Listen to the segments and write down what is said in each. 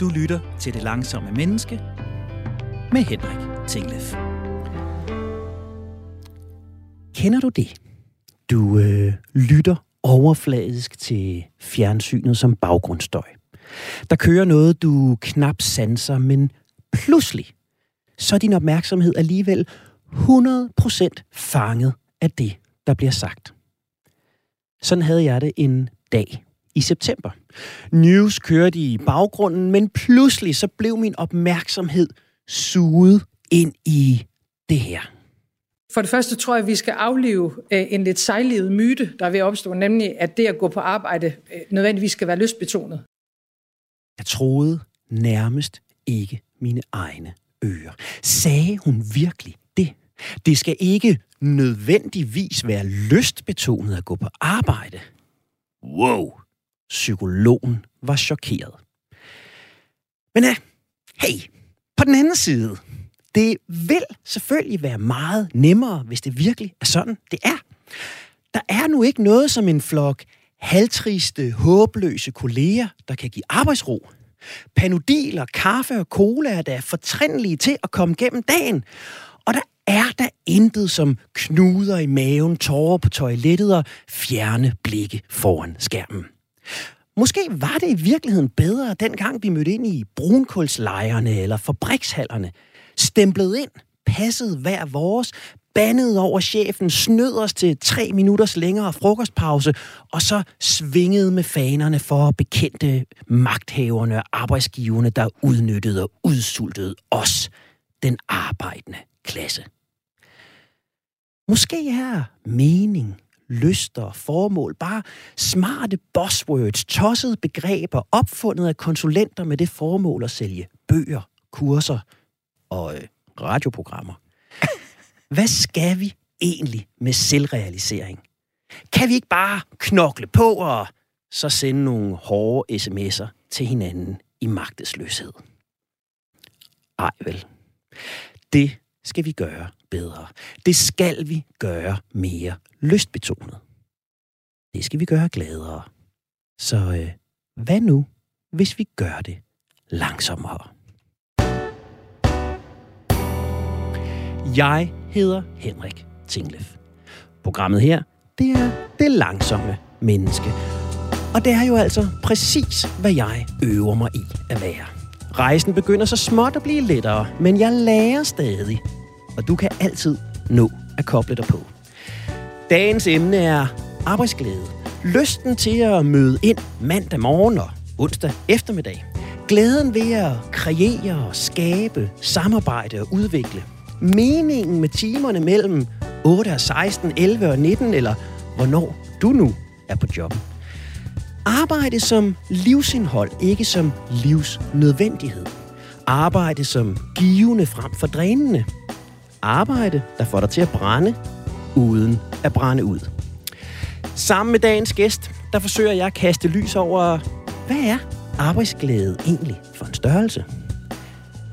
Du lytter til Det Langsomme Menneske med Henrik Tinglæf. Kender du det? Du lytter overfladisk til fjernsynet som baggrundsstøj. Der kører noget, du knap sanser, men pludselig så er din opmærksomhed alligevel 100% fanget af det, der bliver sagt. Sådan havde jeg det en dag i september. News kørte i baggrunden, men pludselig så blev min opmærksomhed suget ind i det her. For det første tror jeg, at vi skal aflive en lidt sejlivet myte, der er ved at opstå, nemlig at det at gå på arbejde nødvendigvis skal være lystbetonet. Jeg troede nærmest ikke mine egne ører. Sagde hun virkelig det? Det skal ikke nødvendigvis være lystbetonet at gå på arbejde. Wow! Psykologen var chokeret. Men hey, på den anden side, det vil selvfølgelig være meget nemmere, hvis det virkelig er sådan, det er. Der er nu ikke noget som en flok halvtriste, håbløse kolleger, der kan give arbejdsro. Panodiler, kaffe og cola er da fortrindelige til at komme gennem dagen. Og der er der intet som knuder i maven, tårer på toilettet og fjerne blikke foran skærmen. Måske var det i virkeligheden bedre, dengang vi mødte ind i brunkålslejrene eller fabrikshallerne. Stemplet ind, passede hver vores, bandede over chefen, snød os til 3 minutters længere frokostpause, og så svingede med fanerne for at bekæmpe magthaverne og arbejdsgiverne, der udnyttede og udsultede os, den arbejdende klasse. Måske er mening, lyster og formål bare smarte buzzwords, tossede begreber, opfundet af konsulenter med det formål at sælge bøger, kurser og radioprogrammer. Hvad skal vi egentlig med selvrealisering? Kan vi ikke bare knokle på og så sende nogle hårde sms'er til hinanden i magtesløshed? Ej vel. Det skal vi gøre bedre. Det skal vi gøre mere lystbetonet. Det skal vi gøre gladere. Så hvad nu, hvis vi gør det langsommere? Jeg hedder Henrik Tinglæf. Programmet her, det er Det Langsomme Menneske. Og det er jo altså præcis, hvad jeg øver mig i at være. Rejsen begynder så småt at blive lettere, men jeg lærer stadig. Og du kan altid nå at koble dig på. Dagens emne er arbejdsglæde. Lysten til at møde ind mandag morgen og onsdag eftermiddag. Glæden ved at kreere og skabe, samarbejde og udvikle. Meningen med timerne mellem 8 og 16, 11 og 19, eller hvornår du nu er på job. Arbejde som livsindhold, ikke som livsnødvendighed. Arbejde som givende frem for drænende. Arbejde, der får dig til at brænde, uden at brænde ud. Sammen med dagens gæst, der forsøger jeg at kaste lys over, hvad er arbejdsglæde egentlig for en størrelse?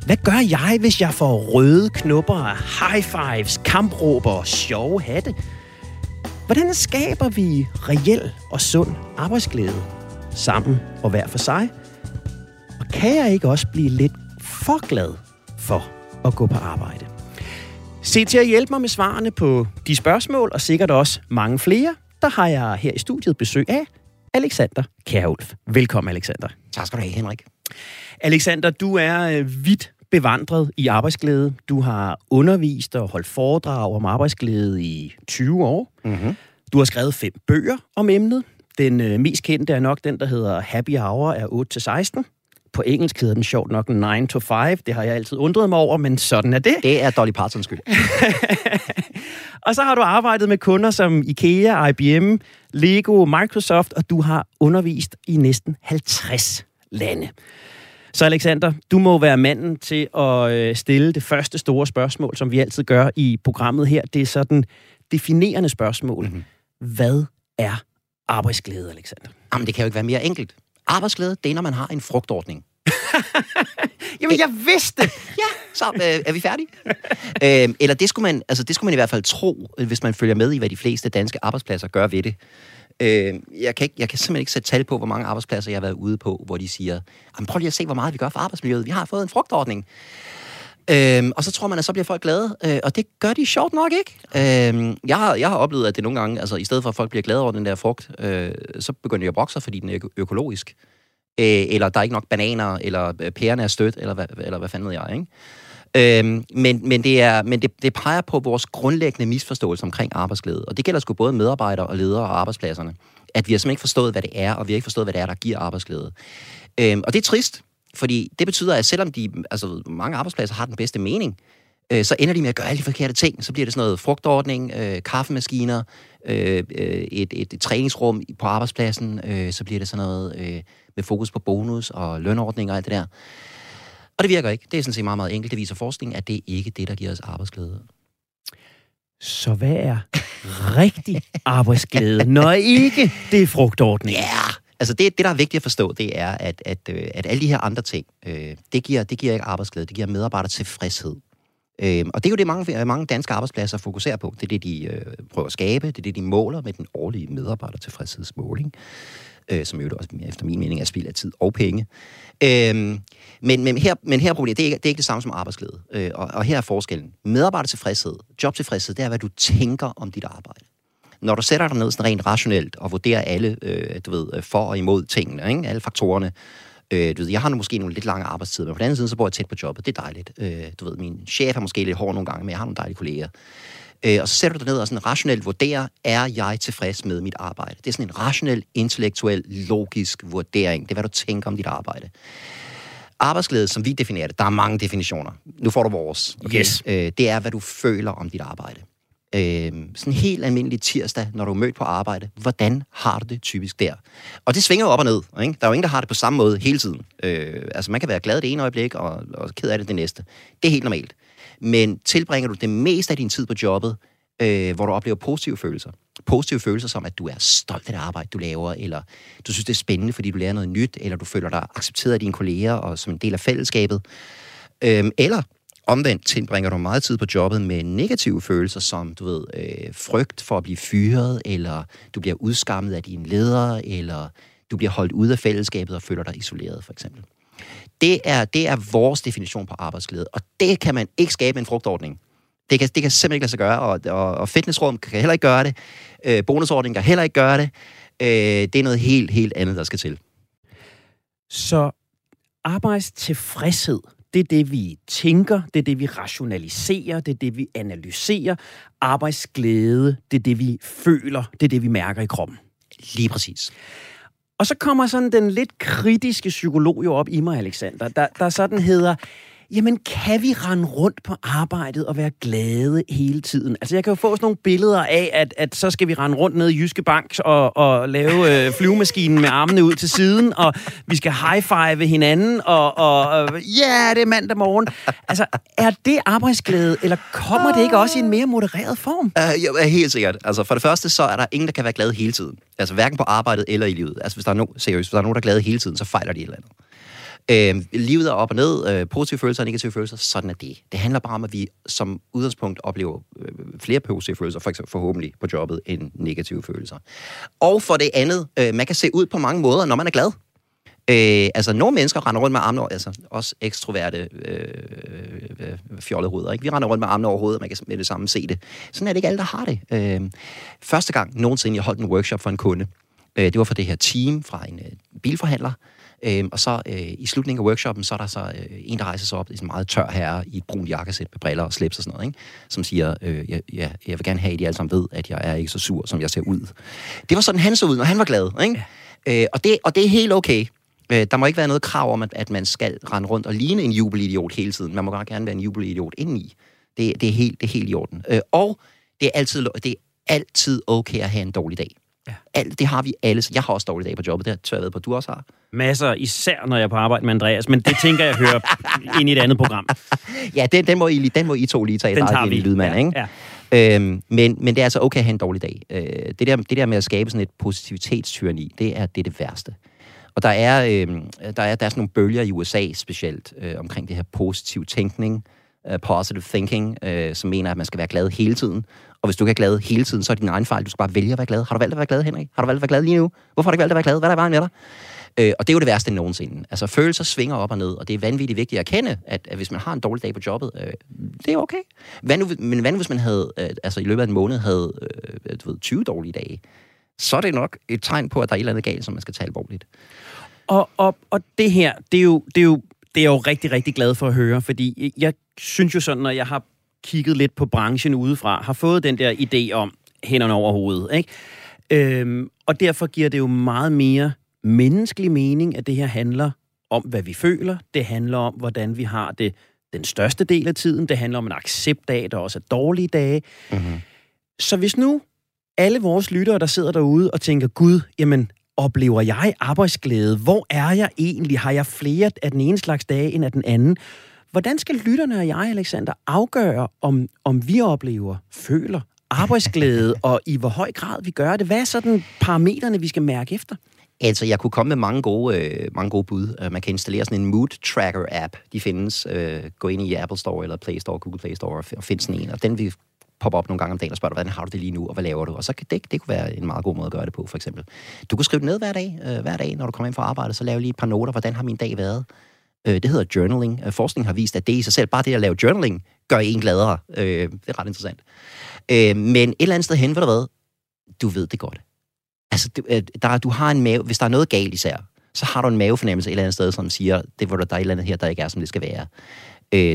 Hvad gør jeg, hvis jeg får røde knopper, high fives, kampråber og sjove hatte? Hvordan skaber vi reel og sund arbejdsglæde sammen og hver for sig? Og kan jeg ikke også blive lidt for glad for at gå på arbejde? Se til at hjælpe mig med svarene på de spørgsmål, og sikkert også mange flere, der har jeg her i studiet besøg af Alexander Kjerulf. Velkommen, Alexander. Tak skal du have, Henrik. Alexander, du er vidt bevandret i arbejdsglæde. Du har undervist og holdt foredrag om arbejdsglæde i 20 år. Mm-hmm. Du har skrevet 5 bøger om emnet. Den mest kendte er nok den, der hedder Happy Hour er 8-16. På engelsk hedder den sjovt nok 9-5. Det har jeg altid undret mig over, men sådan er det. Det er Dolly Partons skyld. Og så har du arbejdet med kunder som IKEA, IBM, Lego, Microsoft, og du har undervist i næsten 50 lande. Så Alexander, du må være manden til at stille det første store spørgsmål, som vi altid gør i programmet her. Det er sådan definerende spørgsmål. Mm-hmm. Hvad er arbejdsglæde, Alexander? Jamen, det kan jo ikke være mere enkelt. Arbejdsglæde, det er, når man har en frugtordning. Jamen, jeg vidste det! Ja, så er vi færdige. Eller det skulle man i hvert fald tro, hvis man følger med i, hvad de fleste danske arbejdspladser gør ved det. Jeg kan simpelthen ikke sætte tal på, hvor mange arbejdspladser jeg har været ude på, hvor de siger, prøv lige at se, hvor meget vi gør for arbejdsmiljøet. Vi har fået en frugtordning. Og så tror man, at så bliver folk glade, og det gør de sjovt nok ikke. Jeg har oplevet, at det nogle gange, altså i stedet for, at folk bliver glade over den der frugt, så begynder de at brokke sig, fordi den er økologisk. Eller der er ikke nok bananer, eller pærerne er stødt, eller hvad fanden ved jeg, ikke? Men det peger på vores grundlæggende misforståelse omkring arbejdsglæde, og det gælder sgu både medarbejdere og ledere og arbejdspladserne, at vi har simpelthen ikke forstået, hvad det er, og vi har ikke forstået, hvad det er, der giver arbejdsglæde. Og det er trist, fordi det betyder, at selvom mange arbejdspladser har den bedste mening, så ender de med at gøre alle de forkerte ting. Så bliver det sådan noget frugtordning, kaffemaskiner, et træningsrum på arbejdspladsen, så bliver det sådan noget med fokus på bonus og lønordning og alt det der. Og det virker ikke. Det er sådan set meget, meget enkelt. Det viser forskning, at det ikke er det, der giver os arbejdsglæde. Så hvad er rigtig arbejdsglæde, når ikke det er frugtordning? Ja, altså det, der er vigtigt at forstå, det er, at alle de her andre ting, det giver ikke arbejdsglæde. Det giver medarbejder tilfredshed. Og det er jo det, mange danske arbejdspladser fokuserer på. Det er det, de prøver at skabe. Det er det, de måler med den årlige medarbejder tilfredshedsmåling. Som jo også efter min mening er spild af tid og penge. Men her problemet, det er ikke det samme som arbejdsglæde. Og her er forskellen. Medarbejder tilfredshed, job tilfredshed, det er, hvad du tænker om dit arbejde. Når du sætter dig ned sådan rent rationelt og vurderer alle for og imod tingene, ikke? Alle faktorerne. Jeg har måske nogle lidt lange arbejdstider, men på den anden side, så bor jeg tæt på jobbet. Det er dejligt. Min chef er måske lidt hård nogle gange, men jeg har nogle dejlige kolleger. Og så sætter du dig ned og sådan rationelt vurderer, er jeg tilfreds med mit arbejde? Det er sådan en rationel, intellektuel, logisk vurdering. Det er, hvad du tænker om dit arbejde. Arbejdsglæde, som vi definerer det, der er mange definitioner. Nu får du vores. Okay? Yes. Det er, hvad du føler om dit arbejde. Sådan en helt almindelig tirsdag, når du er mødt på arbejde, hvordan har du det typisk der? Og det svinger jo op og ned, ikke? Der er jo ingen, der har det på samme måde hele tiden. Man kan være glad det ene øjeblik, og ked af det næste. Det er helt normalt. Men tilbringer du det meste af din tid på jobbet, hvor du oplever positive følelser. Positive følelser som, at du er stolt af det arbejde, du laver, eller du synes, det er spændende, fordi du lærer noget nyt, eller du føler dig accepteret af dine kolleger og som en del af fællesskabet. Eller omvendt tilbringer du meget tid på jobbet med negative følelser som, frygt for at blive fyret, eller du bliver udskammet af dine ledere, eller du bliver holdt ude af fællesskabet og føler dig isoleret, for eksempel. Det er vores definition på arbejdsglæde, og det kan man ikke skabe med en frugtordning. Det kan simpelthen ikke lade sig gøre, og fitnessrum kan heller ikke gøre det. Bonusordningen kan heller ikke gøre det. Det er noget helt, helt andet, der skal til. Så arbejdstilfredshed, det er det, vi tænker, det er det, vi rationaliserer, det er det, vi analyserer. Arbejdsglæde, det er det, vi føler, det er det, vi mærker i kroppen. Lige præcis. Og så kommer sådan den lidt kritiske psykolog jo op i mig, Alexander, der sådan hedder, jamen kan vi rende rundt på arbejdet og være glade hele tiden? Altså jeg kan jo få sådan nogle billeder af, at så skal vi rende rundt ned i Jyske Bank og lave flyvemaskinen med armene ud til siden, og vi skal high-five hinanden, og det er mandag morgen. Altså er det arbejdsglæde, eller kommer det ikke også i en mere modereret form? Jo, helt sikkert. Altså for det første, så er der ingen, der kan være glade hele tiden. Altså hverken på arbejdet eller i livet. Altså hvis der er nogen, der er glade hele tiden, så fejler de et eller andet. Livet er op og ned, positive følelser og negative følelser, sådan er det. Det handler bare om, at vi som udgangspunkt oplever flere positive følelser, for eksempel forhåbentlig på jobbet, end negative følelser. Og for det andet, man kan se ud på mange måder, når man er glad. Nogle mennesker render rundt med armene over, altså også ekstroverte fjollede ruder, ikke? Vi render rundt med armene over hovedet, og man kan med det samme se det. Sådan er det ikke alle, der har det. Første gang nogensinde, jeg holdt en workshop for en kunde, det var for det her team fra en bilforhandler, og så i slutningen af workshoppen, så er der så en, der rejser sig op, en meget tør herre i et brun jakkesæt med briller og slips og sådan noget, ikke? Som siger, jeg vil gerne have, at I alle sammen ved, at jeg er ikke så sur, som jeg ser ud. Det var sådan, han så ud, når han var glad, ikke? Ja. Og det er helt okay. Der må ikke være noget krav om, at man skal rende rundt og ligne en jubelidiot hele tiden. Man må gerne være en jubelidiot indeni. Det er helt i orden. Og det er altid okay at have en dårlig dag. Ja. Det har vi alle. Jeg har også dårlige dage på jobbet, det har jeg ved på, du også har. Masser, især når jeg er på arbejde med Andreas, men det tænker jeg hører ind i et andet program. Ja, den må I to lige tage. Den tager vi. Lydmand, ja. Ikke? Ja. Men det er altså okay at have en dårlig dag. Det der med at skabe sådan et positivitetstyranni, det er det værste. Og der er sådan nogle bølger i USA specielt omkring det her positiv tænkning, positive thinking, som mener, at man skal være glad hele tiden. Og hvis du ikke er glad hele tiden, så er det din egen fejl. Du skal bare vælge at være glad. Har du valgt at være glad, Henrik? Har du valgt at være glad lige nu? Hvorfor har du ikke valgt at være glad? Hvad er der vejen med dig? Og det er jo det værste end nogensinde. Altså, følelser svinger op og ned, og det er vanvittigt vigtigt at erkende, at hvis man har en dårlig dag på jobbet, det er okay. Men hvad nu, hvis man havde, altså i løbet af en måned, havde 20 dårlige dage? Så er det nok et tegn på, at der er et eller andet galt, som man skal tage alvorligt. Og det her, det er jo rigtig, rigtig glad for at høre, fordi jeg synes jo sådan, når jeg har kigget lidt på branchen udefra, har fået den der idé om hænderne over hovedet, ikke? Og derfor giver det jo meget mere menneskelig mening, at det her handler om, hvad vi føler. Det handler om, hvordan vi har det den største del af tiden. Det handler om en accept af, der også er dårlige dage. Mm-hmm. Så hvis nu alle vores lyttere, der sidder derude og tænker, Gud, jamen, oplever jeg arbejdsglæde? Hvor er jeg egentlig? Har jeg flere af den ene slags dage end af den anden? Hvordan skal lytterne og jeg, Alexander, afgøre, om vi oplever, føler arbejdsglæde, og i hvor høj grad vi gør det? Hvad er sådan parametrene, vi skal mærke efter? Altså, jeg kunne komme med mange gode bud. Man kan installere sådan en mood tracker-app. De findes. Gå ind i Apple Store eller Play Store, Google Play Store og find sådan en. Og den vil poppe op nogle gange om dagen og spørge dig, hvordan har du det lige nu, og hvad laver du? Og så kan det kunne være en meget god måde at gøre det på, for eksempel. Du kan skrive det ned hver dag. Hver dag, når du kommer ind fra arbejde, så lav lige et par noter. Hvordan har min dag været? Det hedder journaling. Forskning har vist, at det i sig selv, bare det at lave journaling, gør en gladere. Det er ret interessant. Men et eller andet sted hen, ved du hvad? Du ved det godt. Altså, du har en mave. Hvis der er noget galt især, så har du en mavefornemmelse et eller andet sted, som siger, det var der et eller andet her, der ikke er, som det skal være.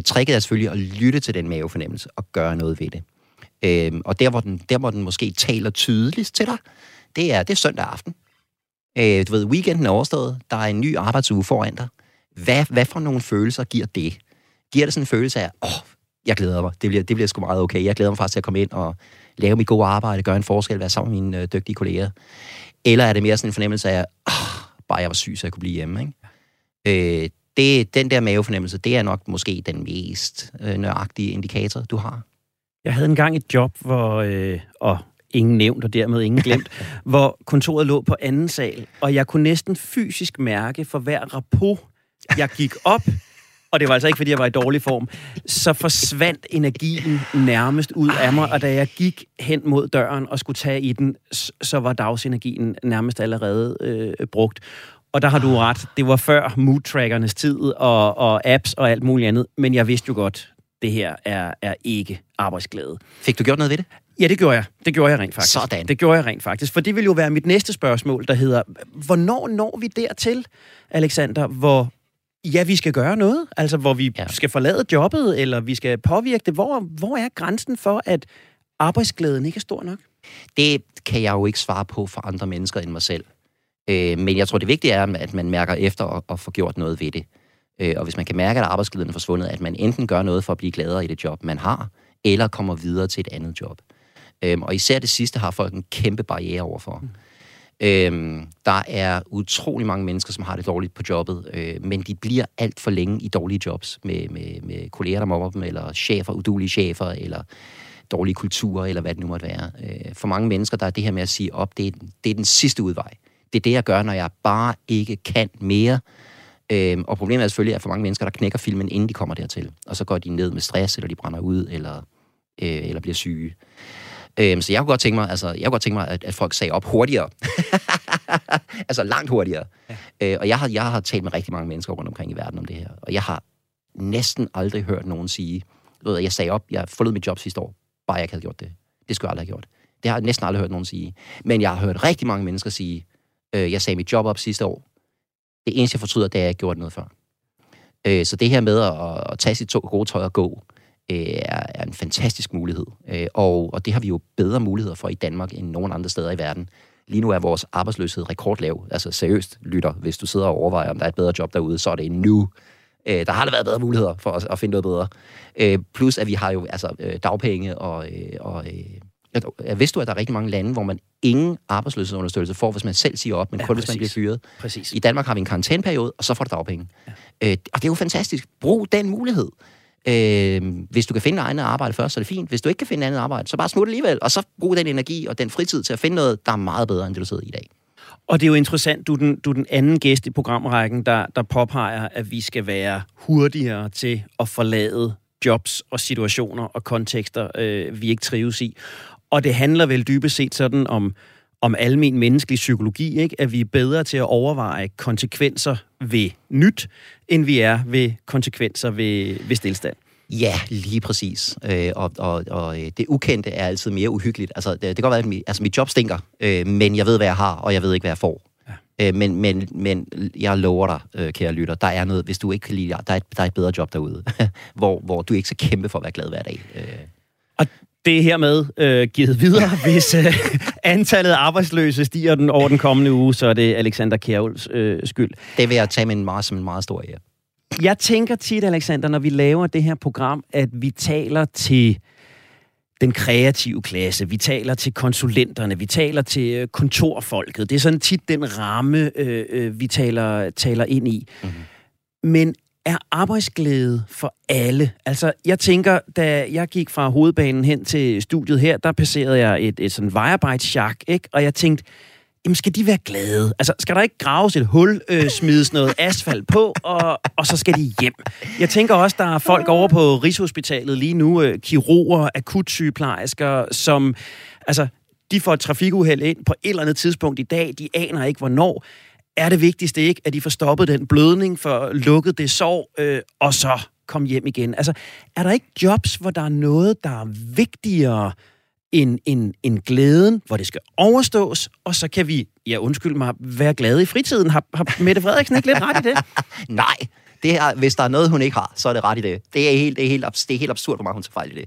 Tricket er selvfølgelig at lytte til den mavefornemmelse og gøre noget ved det. Og der, hvor den måske taler tydeligst til dig, det er søndag aften. Du ved, weekenden er overstået, der er en ny arbejdsuge foran dig. Hvad for nogle følelser giver det? Giver det sådan en følelse af, jeg glæder mig, det bliver sgu meget okay, jeg glæder mig faktisk til at komme ind og lave mit gode arbejde, gøre en forskel, være sammen med mine dygtige kolleger? Eller er det mere sådan en fornemmelse af, bare jeg var syg, så jeg kunne blive hjemme, ikke? Den der mavefornemmelse, det er nok måske den mest nøjagtige indikator, du har. Jeg havde engang et job, hvor, og ingen nævnt og dermed ingen glemt, hvor kontoret lå på anden sal, og jeg kunne næsten fysisk mærke for hver rapport, jeg gik op, og det var altså ikke, fordi jeg var i dårlig form, så forsvandt energien nærmest ud af mig, og da jeg gik hen mod døren og skulle tage i den, så var dagsenergien nærmest allerede brugt. Og der har du ret, det var før moodtrackernes tid og apps og alt muligt andet, men jeg vidste jo godt, det her er ikke arbejdsglæde. Fik du gjort noget ved det? Ja, det gjorde jeg. Det gjorde jeg rent faktisk. For det vil jo være mit næste spørgsmål, der hedder, hvornår når vi dertil, Alexander, hvor vi skal gøre noget? Altså, hvor vi skal forlade jobbet, eller vi skal påvirke det. Hvor er grænsen for, at arbejdsglæden ikke er stor nok? Det kan jeg jo ikke svare på for andre mennesker end mig selv. Men jeg tror, det vigtige er, at man mærker efter og får gjort noget ved det. Og hvis man kan mærke, at arbejdsglæden er forsvundet, at man enten gør noget for at blive gladere i det job, man har, eller kommer videre til et andet job. Og især det sidste har folk en kæmpe barriere overfor. Der er utrolig mange mennesker, som har det dårligt på jobbet, men de bliver alt for længe i dårlige jobs med kolleger, der mobber dem, eller chefer, uduelige chefer, eller dårlige kulturer, eller hvad det nu måtte være. For mange mennesker, der er det her med at sige op, det er den sidste udvej. Det er det, jeg gør, når jeg bare ikke kan mere. Og problemet er selvfølgelig, at for mange mennesker, der knækker filmen, inden de kommer dertil. Og så går de ned med stress, eller de brænder ud, eller bliver syge. Så jeg kunne godt tænke mig, at folk sagde op hurtigere. Altså langt hurtigere. Ja. Og jeg har talt med rigtig mange mennesker rundt omkring i verden om det her. Og jeg har næsten aldrig hørt nogen sige, jeg sagde op, jeg forlod mit job sidste år, bare jeg ikke havde gjort det. Det skulle jeg aldrig have gjort. Det har jeg næsten aldrig hørt nogen sige. Men jeg har hørt rigtig mange mennesker sige, jeg sagde mit job op sidste år. Det eneste, jeg fortryder, det er, at jeg ikke gjorde noget før. Så det her med at tage sit gode tøj og gå, er en fantastisk mulighed. Og det har vi jo bedre muligheder for i Danmark, end nogen andre steder i verden. Lige nu er vores arbejdsløshed rekordlav. Altså seriøst, lytter, hvis du sidder og overvejer, om der er et bedre job derude, så er det nu. Der har der været bedre muligheder for at finde noget bedre. Plus, at vi har jo dagpenge og jeg vidste du, at der er rigtig mange lande, hvor man ingen arbejdsløshedsunderstøttelse får, hvis man selv siger op, men kun hvis man bliver fyret. Præcis. I Danmark har vi en karantæneperiode, og så får du dagpenge. Ja. Og det er jo fantastisk. Brug den mulighed. Hvis du kan finde andet arbejde først, så er det fint. Hvis du ikke kan finde andet arbejde, så bare smut alligevel, og så brug den energi og den fritid til at finde noget, der er meget bedre, end det, du sidder i dag. Og det er jo interessant, du er den anden gæst i programrækken, der påpeger, at vi skal være hurtigere til at forlade jobs og situationer og kontekster, vi ikke trives i. Og det handler vel dybest set sådan om almen menneskelig psykologi, ikke? At vi er bedre til at overveje konsekvenser ved nyt, end vi er ved konsekvenser ved stillstand. Ja, lige præcis. Og det ukendte er altid mere uhyggeligt. Altså, det kan godt være, at mit job stinker, men jeg ved, hvad jeg har, og jeg ved ikke, hvad jeg får. Ja. Men jeg lover dig, kære lytter, der er noget, hvis du ikke kan lide dig, der er et bedre job derude, hvor du ikke skal kæmpe for at være glad hver dag. Og det er hermed givet videre, hvis antallet af arbejdsløse stiger over den kommende uge, så er det Alexander Kjerulfs skyld. Det vil jeg tage med en meget stor ære. Jeg tænker tit, Alexander, når vi laver det her program, at vi taler til den kreative klasse, vi taler til konsulenterne, vi taler til kontorfolket. Det er sådan tit den ramme, vi taler ind i. Mm-hmm. Men er arbejdsglæde for alle? Altså, jeg tænker, da jeg gik fra hovedbanen hen til studiet her, der passerede jeg et sådan vejarbejdsjak, ikke? Og jeg tænkte, jamen, skal de være glade? Altså, skal der ikke graves et hul, smides noget asfalt på, og så skal de hjem? Jeg tænker også, der er folk over på Rigshospitalet lige nu, kirurger, akutsygeplejersker, som, altså, de får et trafikuheld ind på et eller andet tidspunkt i dag, de aner ikke, hvornår. Er det vigtigste ikke, at de får stoppet den blødning, får lukket det sår, og så komme hjem igen? Altså, er der ikke jobs, hvor der er noget, der er vigtigere end glæden, hvor det skal overstås, og så kan vi, ja undskyld mig, være glade i fritiden? Har Mette Frederiksen ikke lidt ret i det? Nej, det er, hvis der er noget, hun ikke har, så er det ret i det. Det er helt absurd, hvor meget hun tager fejl i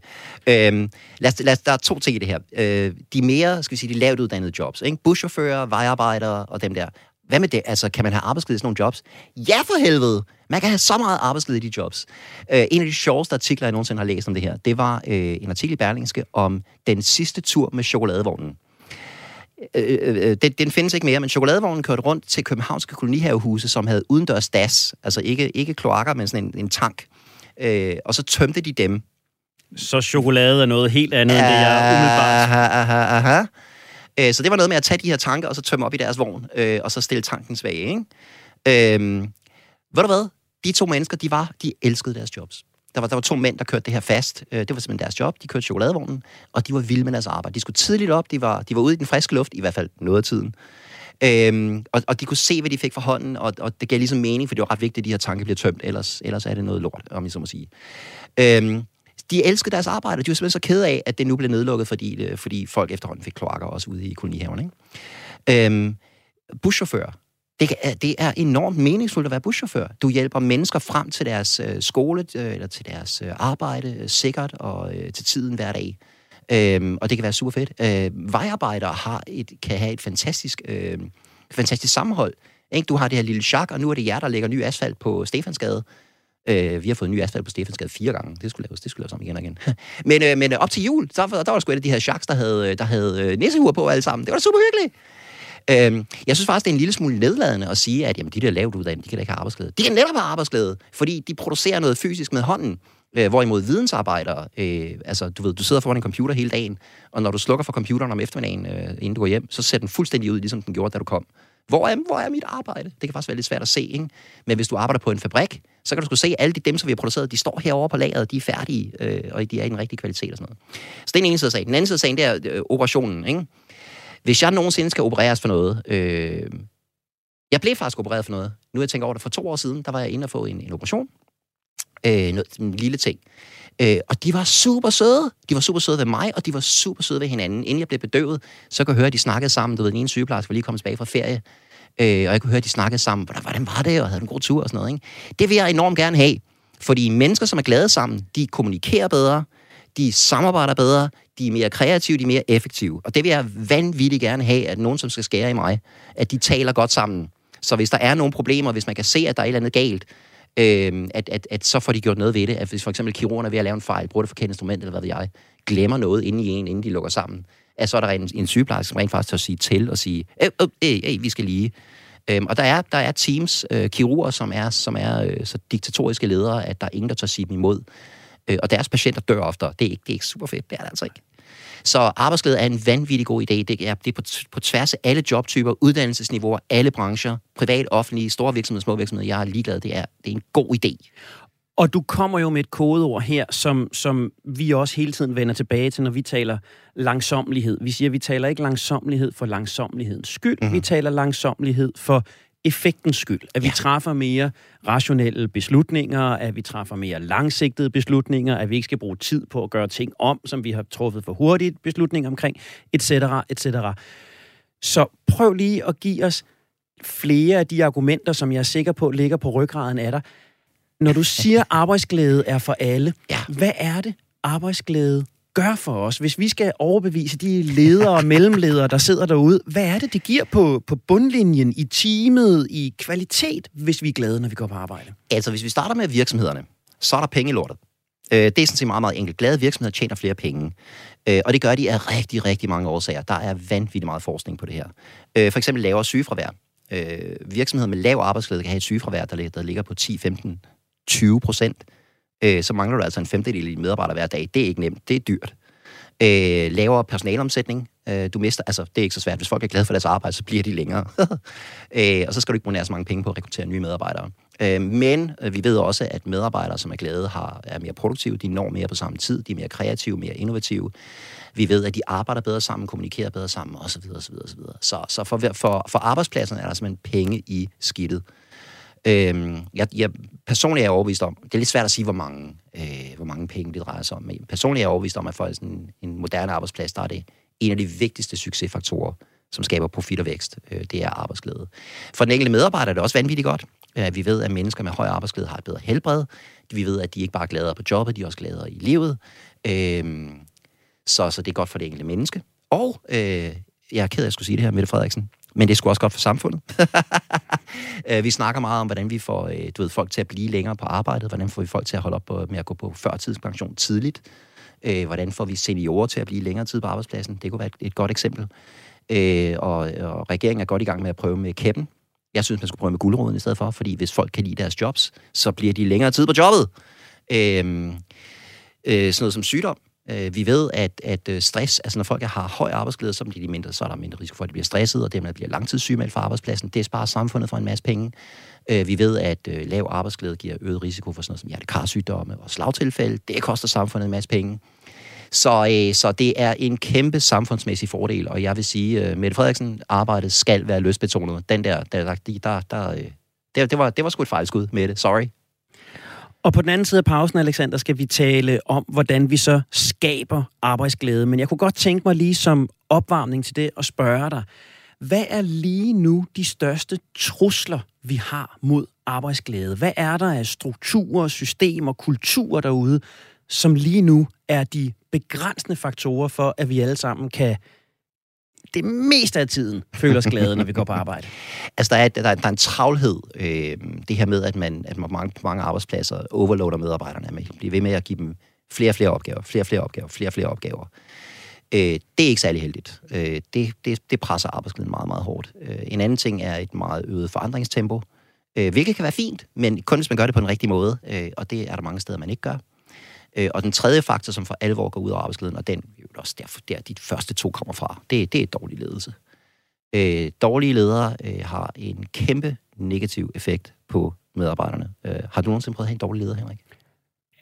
det. Der er to ting i det her. De mere, skal vi sige, de lavt uddannede jobs, ikke? Buschauffører, vejarbejdere og dem der. Hvad med det? Altså, kan man have arbejdsglæde i sådan nogle jobs? Ja, for helvede! Man kan have så meget arbejdsglæde i de jobs. En af de sjoveste artikler, jeg nogensinde har læst om det her, det var en artikel i Berlingske om den sidste tur med chokoladevognen. Den findes ikke mere, men chokoladevognen kørte rundt til københavnske kolonihavehuse, som havde udendørs das, altså ikke kloakker, men sådan en tank. Og så tømte de dem. Så chokolade er noget helt andet, end det er umiddelbart. Aha. Så det var noget med at tage de her tanker, og så tømme op i deres vogn, og så stille tanken svage, ikke? Ved du hvad? De to mennesker, de elskede deres jobs. Der var to mænd, der kørte det her fast. Det var simpelthen deres job. De kørte chokoladevognen, og de var vilde med deres arbejde. De skulle tidligt op. De var ude i den friske luft, i hvert fald noget af tiden. Og de kunne se, hvad de fik fra hånden, og det gav ligesom mening, for det var ret vigtigt, at de her tanker bliver tømt. Ellers er det noget lort, om jeg så må sige. De elskede deres arbejde, og de var simpelthen så kede af, at det nu blev nedlukket, fordi folk efterhånden fik kloakker også ude i kolonihaverne. Buschauffør. Det er enormt meningsfuldt at være buschauffør. Du hjælper mennesker frem til deres skole, eller til deres arbejde, sikkert, og til tiden hver dag. Og det kan være super fedt. Vejarbejdere kan have et fantastisk sammenhold. Ikke? Du har det her lille sjak, og nu er det jer, der lægger ny asfalt på Stefansgade. Vi har fået ny asfalt på Stefansgade 4 gange. Det skulle laves sammen igen og igen. Men op til jul, der var sgu et af de her shacks, der havde nissehuer på alle sammen. Det var da super hyggeligt. Jeg synes faktisk, det er en lille smule nedladende at sige, at jamen, de der lavt uddannede, de kan da ikke have arbejdsglæde. De kan netop have arbejdsglæde, fordi de producerer noget fysisk med hånden. Hvorimod vidensarbejdere, altså du ved, du sidder foran en computer hele dagen, og når du slukker for computeren om eftermiddagen, inden du går hjem, så ser den fuldstændig ud, ligesom den gjorde, da du kom. Hvor er mit arbejde? Det kan faktisk være lidt svært at se, ikke? Men hvis du arbejder på en fabrik, så kan du sgu se, at alle de dem, som vi har produceret, de står herovre på lageret, de er færdige, og de er i den rigtige kvalitet og sådan noget. Så det er den ene side af sagen. Den anden side af sagen, det er operationen, ikke? Hvis jeg nogensinde skal opereres for noget... Jeg blev faktisk opereret for noget. Nu jeg tænker over det, for 2 år siden, der var jeg inde og få en operation. En lille ting. Og de var super søde. De var super søde ved mig, og de var super søde ved hinanden. Inden jeg blev bedøvet, så kunne jeg høre, at de snakkede sammen. Du ved, den ene sygeplejerske var lige kommet tilbage fra ferie, og jeg kunne høre, at de snakkede sammen. Hvordan var det? Og havde en god tur og sådan noget, ikke? Det vil jeg enormt gerne have. Fordi mennesker, som er glade sammen, de kommunikerer bedre, de samarbejder bedre, de er mere kreative, de er mere effektive. Og det vil jeg vanvittigt gerne have, at nogen, som skal skære i mig, at de taler godt sammen. Så hvis der er nogle problemer, hvis man kan se, at der er et eller andet galt, at så får de gjort noget ved det. At hvis for eksempel kirurgen er ved at lave en fejl, bruger det forkert instrument, eller hvad ved jeg, glemmer noget inde i en, inden de lukker sammen, at så er der en sygeplejerske, som rent faktisk tør sige til og sige, vi skal lige. Og der er teams, kirurger, som er så diktatoriske ledere, at der er ingen, der tør sige dem imod. Og deres patienter dør oftere. Det er ikke super fedt, det er det altså ikke. Så arbejdsglæde er en vanvittig god idé. Det er på tværs af alle jobtyper, uddannelsesniveauer, alle brancher, privat, offentlige, store virksomheder, små virksomheder. Jeg er ligeglad. Det er en god idé. Og du kommer jo med et kodeord her, som vi også hele tiden vender tilbage til, når vi taler langsommelighed. Vi siger, at vi taler ikke langsommelighed for langsommelighedens skyld. Mm-hmm. Vi taler langsommelighed for effektens skyld. At vi træffer mere rationelle beslutninger, at vi træffer mere langsigtede beslutninger, at vi ikke skal bruge tid på at gøre ting om, som vi har truffet for hurtigt beslutninger omkring, etc., etc. Så prøv lige at give os flere af de argumenter, som jeg er sikker på ligger på ryggraden af dig. Når du siger, at arbejdsglæde er for alle, hvad er det, arbejdsglæde gør for os? Hvis vi skal overbevise de ledere og mellemledere, der sidder derude, hvad er det, det giver på bundlinjen, i teamet, i kvalitet, hvis vi er glade, når vi går på arbejde? Altså, hvis vi starter med virksomhederne, så er der penge i lortet. Det er sådan set meget, meget enkelt. Glade virksomheder tjener flere penge. Og det gør de af rigtig, rigtig mange årsager. Der er vanvittigt meget forskning på det her. For eksempel lavere sygefravær. Virksomheder med lav arbejdsglæde kan have et sygefravær, der ligger på 10-15-20%. Så mangler du altså en femtedel i medarbejdere hver dag. Det er ikke nemt. Det er dyrt. Lavere personalomsætning. Du mister, altså, det er ikke så svært. Hvis folk er glade for deres arbejde, så bliver de længere. Og så skal du ikke bruge nær så mange penge på at rekruttere nye medarbejdere. Men vi ved også, at medarbejdere, som er glade, er mere produktive. De når mere på samme tid. De er mere kreative, mere innovative. Vi ved, at de arbejder bedre sammen, kommunikerer bedre sammen, osv. osv., osv. Så for arbejdspladserne er der simpelthen penge i skidtet. Jeg personligt er jeg overbevist om, det er lidt svært at sige, hvor mange penge det drejer sig om, men personligt er jeg overbevist om, at for en moderne arbejdsplads, der er det en af de vigtigste succesfaktorer, som skaber profit og vækst, det er arbejdsglæde. For den enkelte medarbejder er det også vanvittigt godt. Vi ved, at mennesker med høj arbejdsglæde har et bedre helbred. Vi ved, at de ikke bare er gladere på jobbet, de er også gladere i livet. Så det er godt for det enkelte menneske. Og jeg er ked af, at jeg skulle sige det her, Mette Frederiksen, men det er sgu også godt for samfundet. Vi snakker meget om, hvordan vi får folk til at blive længere på arbejdet, hvordan får vi folk til at holde op med at gå på førtidspension tidligt, hvordan får vi seniorer til at blive længere tid på arbejdspladsen. Det kunne være et godt eksempel. Og regeringen er godt i gang med at prøve med kæppen. Jeg synes, man skulle prøve med guleroden i stedet for, fordi hvis folk kan lide deres jobs, så bliver de længere tid på jobbet. Sådan noget som sygdom. Vi ved, at stress, altså når folk har høj arbejdsglæde, så bliver de mindre, så er der mindre risiko for, at de bliver stresset, og dermed bliver langtidssygemeldt fra arbejdspladsen. Det sparer samfundet for en masse penge. Vi ved, at lav arbejdsglæde giver øget risiko for sådan noget som hjertekarsygdomme og slagtilfælde. Det koster samfundet en masse penge. Så det er en kæmpe samfundsmæssig fordel, og jeg vil sige, Mette Frederiksen, arbejdet skal være lystbetonet. Den det var sgu et fejlskud, Mette. Sorry. Og på den anden side af pausen, Alexander, skal vi tale om, hvordan vi så skaber arbejdsglæde. Men jeg kunne godt tænke mig lige som opvarmning til det at spørge dig, hvad er lige nu de største trusler, vi har mod arbejdsglæde? Hvad er der af strukturer, systemer, kulturer derude, som lige nu er de begrænsende faktorer for, at vi alle sammen kan det meste af tiden føler os glade, når vi går på arbejde? Altså, der er en travlhed. Det her med, at man mange arbejdspladser overloader medarbejderne. Man bliver ved med at give dem flere og flere opgaver. Det er ikke særlig heldigt. Det presser arbejdsglæden meget, meget hårdt. En anden ting er et meget øget forandringstempo, hvilket kan være fint, men kun hvis man gør det på den rigtige måde. Og det er der mange steder, man ikke gør. Og den tredje faktor, som for alvor går ud af arbejdsglæden, og den er også derfor, der de første to kommer fra, det er dårlig ledelse. Dårlige ledere har en kæmpe negativ effekt på medarbejderne. Har du nogensinde prøvet at have en dårlig leder, Henrik?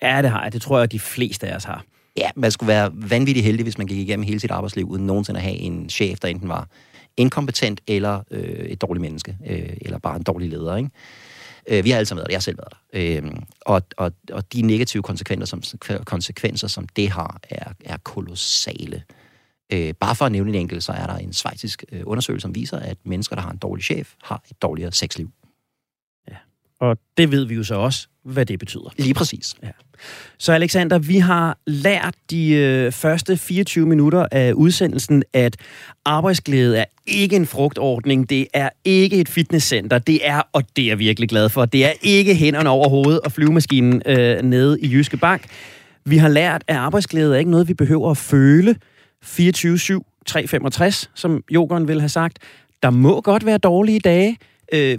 Ja, det har jeg. Det tror jeg, at de fleste af os har. Ja, man skulle være vanvittigt heldig, hvis man gik igennem hele sit arbejdsliv, uden nogensinde at have en chef, der enten var inkompetent, eller et dårligt menneske, eller bare en dårlig leder, ikke? Vi har alle sammen været der. Jeg har selv været der. Og de negative konsekvenser, som det har, er kolossale. Bare for at nævne en enkelt, så er der en schweizisk undersøgelse, som viser, at mennesker, der har en dårlig chef, har et dårligere sexliv. Ja, og det ved vi jo så også, hvad det betyder. Lige præcis. Ja. Så Alexander, vi har lært de første 24 minutter af udsendelsen, at arbejdsglæde er ikke en frugtordning, det er ikke et fitnesscenter, og det er jeg virkelig glad for, det er ikke hænderne over hovedet og flyvemaskinen nede i Jyske Bank. Vi har lært, at arbejdsglæde er ikke noget, vi behøver at føle 24/7, 365, som Jokeren ville have sagt. Der må godt være dårlige dage.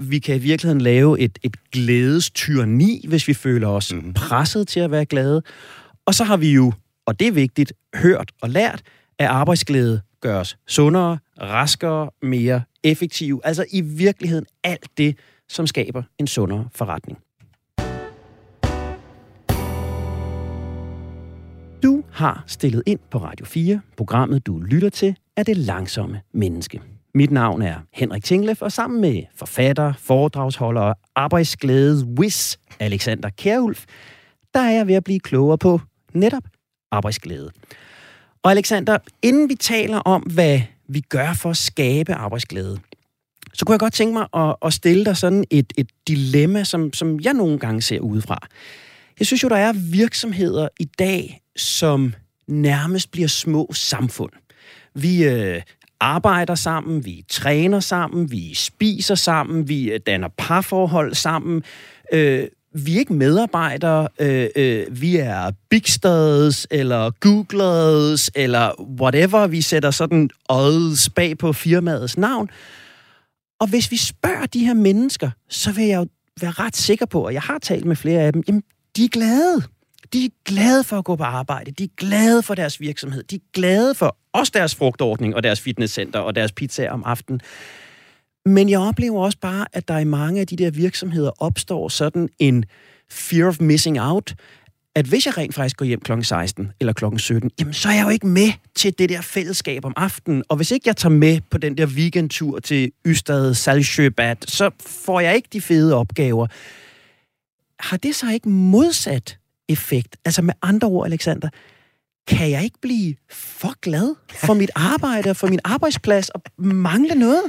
Vi kan i virkeligheden lave et glædestyrni, hvis vi føler os presset til at være glade. Og så har vi jo, og det er vigtigt, hørt og lært, at arbejdsglæde gør os sundere, raskere, mere effektive. Altså i virkeligheden alt det, som skaber en sundere forretning. har stillet ind på Radio 4. Programmet, du lytter til, er Det Langsomme Menneske. Mit navn er Henrik Tinglæf, og sammen med forfatter, foredragsholder og arbejdsglæde whiz Alexander Kjerulf, der er jeg ved at blive klogere på netop arbejdsglæde. Og Alexander, inden vi taler om, hvad vi gør for at skabe arbejdsglæde, så kunne jeg godt tænke mig at stille dig sådan et dilemma, som jeg nogle gange ser udefra. Jeg synes jo, der er virksomheder i dag, som nærmest bliver små samfund. Vi arbejder sammen, vi træner sammen, vi spiser sammen, vi danner parforhold sammen. Vi er ikke medarbejdere, vi er Bigstads eller Googlers eller whatever. Vi sætter sådan odds bag på firmaets navn. Og hvis vi spørger de her mennesker, så vil jeg jo være ret sikker på, og jeg har talt med flere af dem, jamen, de er glade. De er glade for at gå på arbejde. De er glade for deres virksomhed. De er glade for også deres frugtordning og deres fitnesscenter og deres pizza om aftenen. Men jeg oplever også bare, at der i mange af de der virksomheder opstår sådan en fear of missing out, at hvis jeg rent faktisk går hjem kl. 16 eller kl. 17, jamen så er jeg jo ikke med til det der fællesskab om aftenen. Og hvis ikke jeg tager med på den der weekendtur til Ystad, Saltsjøbad, så får jeg ikke de fede opgaver. Har det så ikke modsat effekt? Altså med andre ord, Alexander, kan jeg ikke blive for glad for mit arbejde og for min arbejdsplads og mangle noget?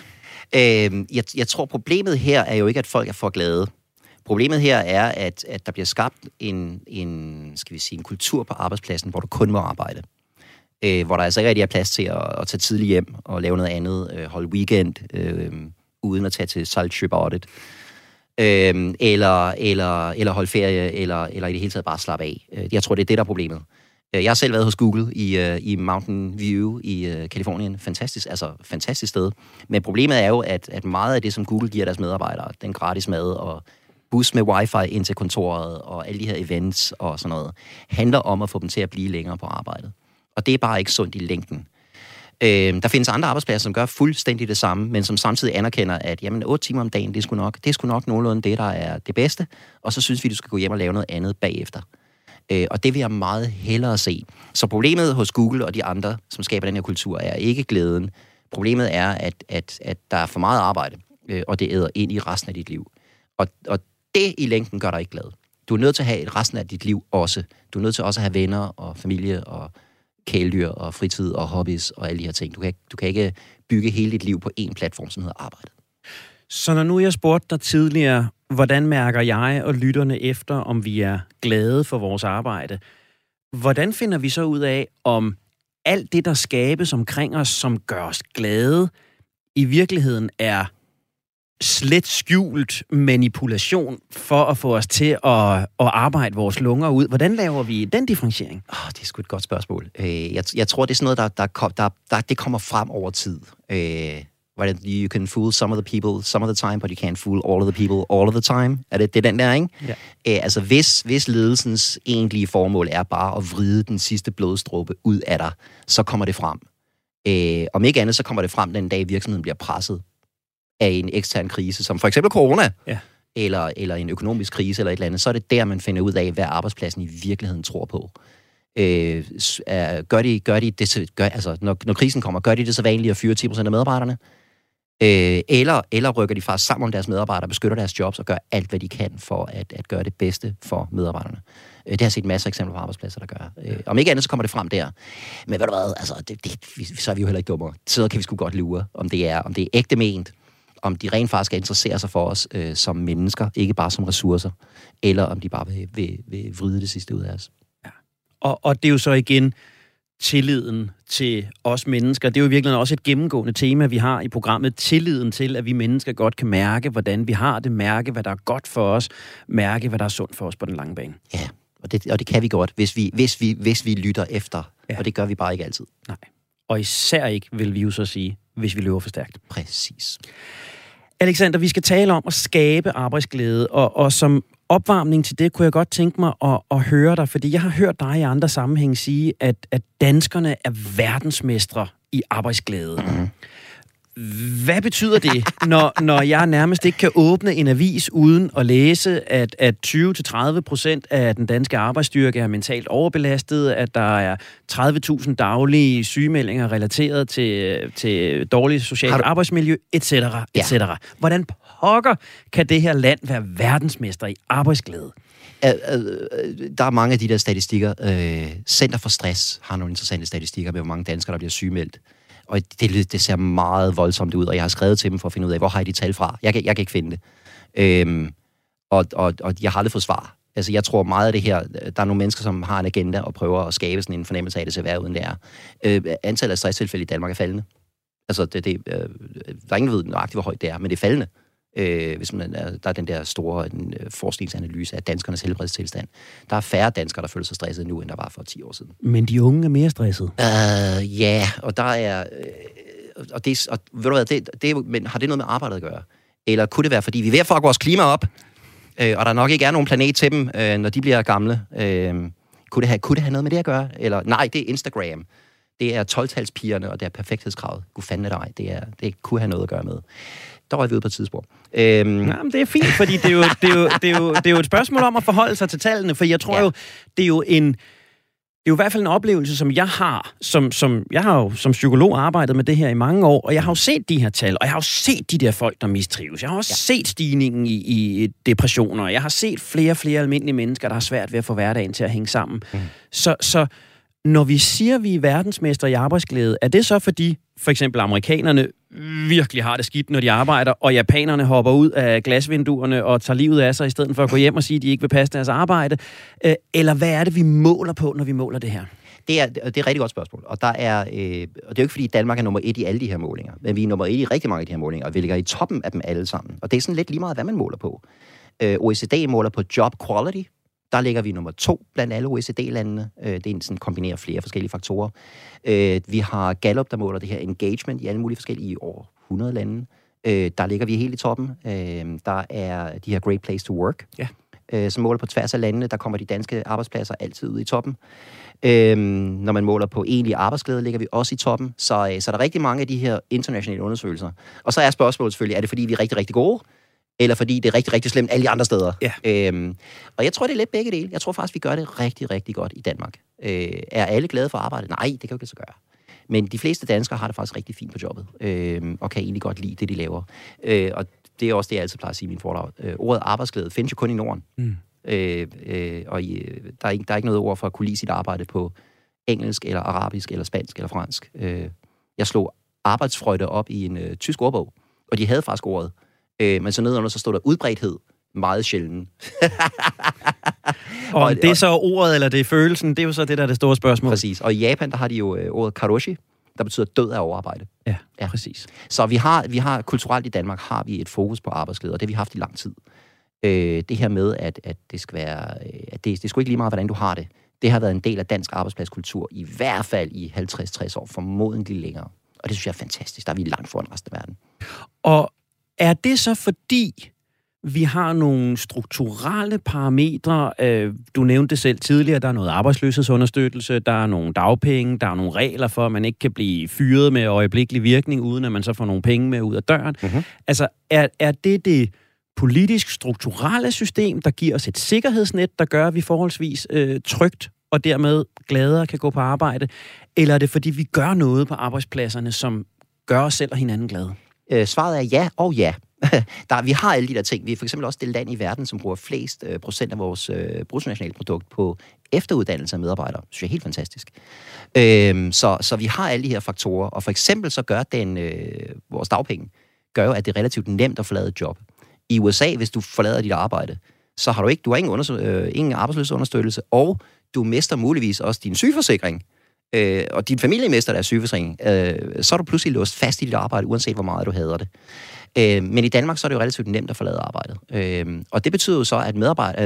Jeg tror, problemet her er jo ikke, at folk er for glade. Problemet her er, at der bliver skabt en kultur på arbejdspladsen, hvor du kun må arbejde. Hvor der altså ikke rigtig er plads til at tage tidligt hjem og lave noget andet, holde weekend, uden at tage til Saltsjøbadet. Eller holde ferie, eller i det hele taget bare slappe af. Jeg tror, det er det, der er problemet. Jeg har selv været hos Google i Mountain View i Californien. Fantastisk sted. Men problemet er jo, at meget af det, som Google giver deres medarbejdere, den gratis mad og bus med wifi ind til kontoret og alle de her events og sådan noget, handler om at få dem til at blive længere på arbejdet. Og det er bare ikke sundt i længden. Der findes andre arbejdspladser, som gør fuldstændig det samme, men som samtidig anerkender, at jamen, 8 timer om dagen, det er sgu nok nogenlunde det, der er det bedste, og så synes vi, du skal gå hjem og lave noget andet bagefter. Og det vil jeg meget hellere se. Så problemet hos Google og de andre, som skaber den her kultur, er ikke glæden. Problemet er, at der er for meget arbejde, og det æder ind i resten af dit liv. Og det i længden gør dig ikke glad. Du er nødt til at have resten af dit liv også. Du er nødt til også at have venner og familie og kæledyr og fritid og hobbies og alle de her ting. Du kan ikke bygge hele dit liv på én platform, som hedder arbejdet. Så når nu jeg spurgte dig tidligere, hvordan mærker jeg og lytterne efter, om vi er glade for vores arbejde? Hvordan finder vi så ud af, om alt det, der skabes omkring os, som gør os glade, i virkeligheden er slet skjult manipulation for at få os til at arbejde vores lunger ud? Hvordan laver vi den differentiering? Det er sgu et godt spørgsmål. Jeg tror, det er sådan noget, der kommer frem over tid. You can fool some of the people some of the time, but you can't fool all of the people all of the time. Er det den der, ikke? Ja. Altså, hvis ledelsens egentlige formål er bare at vride den sidste blodstråbe ud af dig, så kommer det frem. Om ikke andet, så kommer det frem den dag, virksomheden bliver presset af en ekstern krise, som for eksempel corona, ja, eller en økonomisk krise eller et eller andet, så er det der, man finder ud af, hvad arbejdspladsen i virkeligheden tror på. Når krisen kommer, gør de det så vanligt at fyre 10% af medarbejderne? Eller rykker de faktisk sammen om deres medarbejdere, beskytter deres jobs og gør alt, hvad de kan for at gøre det bedste for medarbejderne? Det har jeg set masser af eksempler på arbejdspladser, der gør. Om ikke andet, så kommer det frem der. Men ved du hvad, altså, så er vi jo heller ikke dummere. Så kan vi sgu godt lure, om det er ægte ment, om de rent faktisk interesserer sig for os som mennesker, ikke bare som ressourcer, eller om de bare vil vride det sidste ud af os. Ja. Og det er jo så igen tilliden til os mennesker. Det er jo virkelig også et gennemgående tema, vi har i programmet. Tilliden til, at vi mennesker godt kan mærke, hvordan vi har det, mærke, hvad der er godt for os, mærke, hvad der er sundt for os på den lange bane. Ja, og det kan vi godt, hvis vi lytter efter. Ja. Og det gør vi bare ikke altid. Nej. Og især ikke, vil vi jo så sige, hvis vi løber for stærkt. Præcis. Alexander, vi skal tale om at skabe arbejdsglæde, og som opvarmning til det kunne jeg godt tænke mig at høre dig, fordi jeg har hørt dig i andre sammenhæng sige, at danskerne er verdensmestre i arbejdsglæde. Mm-hmm. Hvad betyder det, når jeg nærmest ikke kan åbne en avis uden at læse, at 20-30% af den danske arbejdsstyrke er mentalt overbelastet, at der er 30.000 daglige sygemeldinger relateret til dårligt socialt arbejdsmiljø, etc., etc. Ja. Hvordan pokker kan det her land være verdensmester i arbejdsglæde? Der er mange af de der statistikker. Center for Stress har nogle interessante statistikker med, hvor mange danskere, der bliver sygemeldt. Og det ser meget voldsomt ud, og jeg har skrevet til dem for at finde ud af, hvor har I de tal fra? Jeg kan ikke finde det. Og jeg har aldrig fået svar. Altså, jeg tror meget af det her, der er nogle mennesker, som har en agenda og prøver at skabe sådan en fornemmelse af, at det ser værre uden det er. Antallet af stresstilfælde i Danmark er faldende. Altså, der er ingen, der ved nøjagtigt, hvor højt det er, men det er faldende. Hvis man der er den der store forskningsanalyse af danskernes helbredstilstand. Der er færre danskere, der føler sig stressede nu, end der var for 10 år siden. Men de unge er mere stressede? Og ved du hvad, men har det noget med arbejdet at gøre? Eller kunne det være, fordi vi er ved at fuck vores klima op, og der nok ikke er nogen planet til dem, når de bliver gamle? Kunne det have noget med det at gøre? Eller nej, det er Instagram. Det er 12-talspigerne, og det er perfekthedskravet. Gud fanden dig, det kunne have noget at gøre med. Der røg vi ude på et tidsspor. Nej, men det er fint, fordi det er jo et spørgsmål om at forholde sig til tallene, for jeg tror jo, det er jo i hvert fald en oplevelse, som jeg har. Jeg har jo som psykolog arbejdet med det her i mange år, og jeg har jo set de her tal, og jeg har jo set de der folk, der mistrives. Jeg har også set stigningen i depressioner, og jeg har set flere almindelige mennesker, der har svært ved at få hverdagen til at hænge sammen. Mm. Så når vi siger, at vi er verdensmester i arbejdsglæde, er det så fordi, for eksempel amerikanerne virkelig har det skidt, når de arbejder, og japanerne hopper ud af glasvinduerne og tager livet af sig, i stedet for at gå hjem og sige, at de ikke vil passe deres arbejde? Eller hvad er det, vi måler på, når vi måler det her? Det er et rigtig godt spørgsmål, og og det er jo ikke, fordi Danmark er nummer 1 i alle de her målinger, men vi er nummer 1 i rigtig mange af de her målinger, og vi ligger i toppen af dem alle sammen. Og det er sådan lidt lige meget, hvad man måler på. OECD måler på job quality. Der ligger vi nummer 2 blandt alle OECD-landene. Det er en sådan kombinerer flere forskellige faktorer. Vi har Gallup, der måler det her engagement i alle mulige forskellige over 100 lande. Der ligger vi helt i toppen. Der er de her Great Place to Work, som måler på tværs af landene. Der kommer de danske arbejdspladser altid ud i toppen. Når man måler på egentlig arbejdsglæde, ligger vi også i toppen. Så der er rigtig mange af de her internationale undersøgelser. Og så er spørgsmålet selvfølgelig, er det fordi vi er rigtig, rigtig gode? Eller fordi det er rigtig, rigtig slemt alle de andre steder. Yeah. Og jeg tror, det er lidt begge dele. Jeg tror faktisk, vi gør det rigtig, rigtig godt i Danmark. Er alle glade for arbejdet? Nej, det kan jo ikke så gøre. Men de fleste danskere har det faktisk rigtig fint på jobbet, og kan egentlig godt lide det, de laver. Og det er også det, jeg altid plejer at sige i min foredrag. Ordet arbejdsglæde findes jo kun i Norden. Mm. Der er ikke noget ord for at kunne lide sit arbejde på engelsk, eller arabisk, eller spansk, eller fransk. Jeg slog arbejdsfrøjde op i en tysk ordbog, og de havde faktisk ordet. Men så nedenunder, så stod der udbredthed meget sjældent. og det er så ordet, eller det er følelsen, det er jo så det, der er det store spørgsmål. Præcis. Og i Japan, der har de jo ordet karoshi, der betyder død af overarbejde. Ja, præcis. Så vi har kulturelt i Danmark, har vi et fokus på arbejdsglæde, og det har vi haft i lang tid. Det her med, at det skal være, at det er sgu ikke lige meget, hvordan du har det. Det har været en del af dansk arbejdspladskultur, i hvert fald i 50-60 år, formodentlig længere. Og det synes jeg er fantastisk. Der er vi langt foran resten af verden. Og er det så fordi, vi har nogle strukturelle parametre? Du nævnte selv tidligere, der er noget arbejdsløshedsunderstøttelse, der er nogle dagpenge, der er nogle regler for, at man ikke kan blive fyret med øjeblikkelig virkning, uden at man så får nogle penge med ud af døren. Mm-hmm. Altså, er det politisk strukturelle system, der giver os et sikkerhedsnet, der gør, at vi forholdsvis trygt og dermed gladere kan gå på arbejde? Eller er det fordi, vi gør noget på arbejdspladserne, som gør os selv og hinanden glade? Svaret er ja og ja. Vi har alle de der ting. Vi er for eksempel også det land i verden, som bruger flest procent af vores bruttonationalprodukt på efteruddannelse af medarbejdere. Det synes jeg er helt fantastisk. Så vi har alle de her faktorer, og for eksempel så gør vores dagpenge, gør jo, at det er relativt nemt at forlade et job. I USA, hvis du forlader dit arbejde, så har du har ingen arbejdsløshedsunderstøttelse, og du mister muligvis også din sygeforsikring. Og din familie mister deres sygeforsikring, så er du pludselig låst fast i dit arbejde, uanset hvor meget du hader det. Men i Danmark, så er det jo relativt nemt at forlade arbejdet. Og det betyder jo så,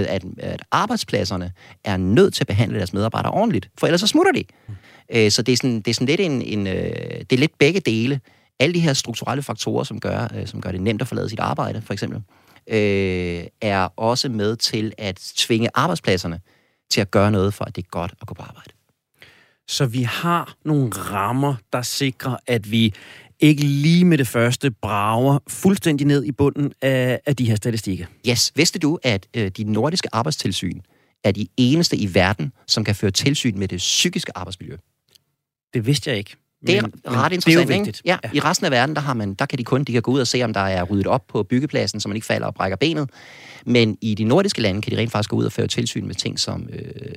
at arbejdspladserne er nødt til at behandle deres medarbejdere ordentligt, for ellers så smutter de. Så det er sådan lidt det er lidt begge dele. Alle de her strukturelle faktorer, som gør det nemt at forlade sit arbejde, for eksempel, er også med til at tvinge arbejdspladserne til at gøre noget, for at det er godt at gå på arbejde. Så vi har nogle rammer, der sikrer, at vi ikke lige med det første brager fuldstændig ned i bunden af de her statistikker. Yes, vidste du, at de nordiske arbejdstilsyn er de eneste i verden, som kan føre tilsyn med det psykiske arbejdsmiljø? Det vidste jeg ikke. Det er ret interessant, det er vigtigt. Ja, ja. I resten af verden, der kan de kan gå ud og se, om der er ryddet op på byggepladsen, så man ikke falder og brækker benet. Men i de nordiske lande kan de rent faktisk gå ud og føre tilsyn med ting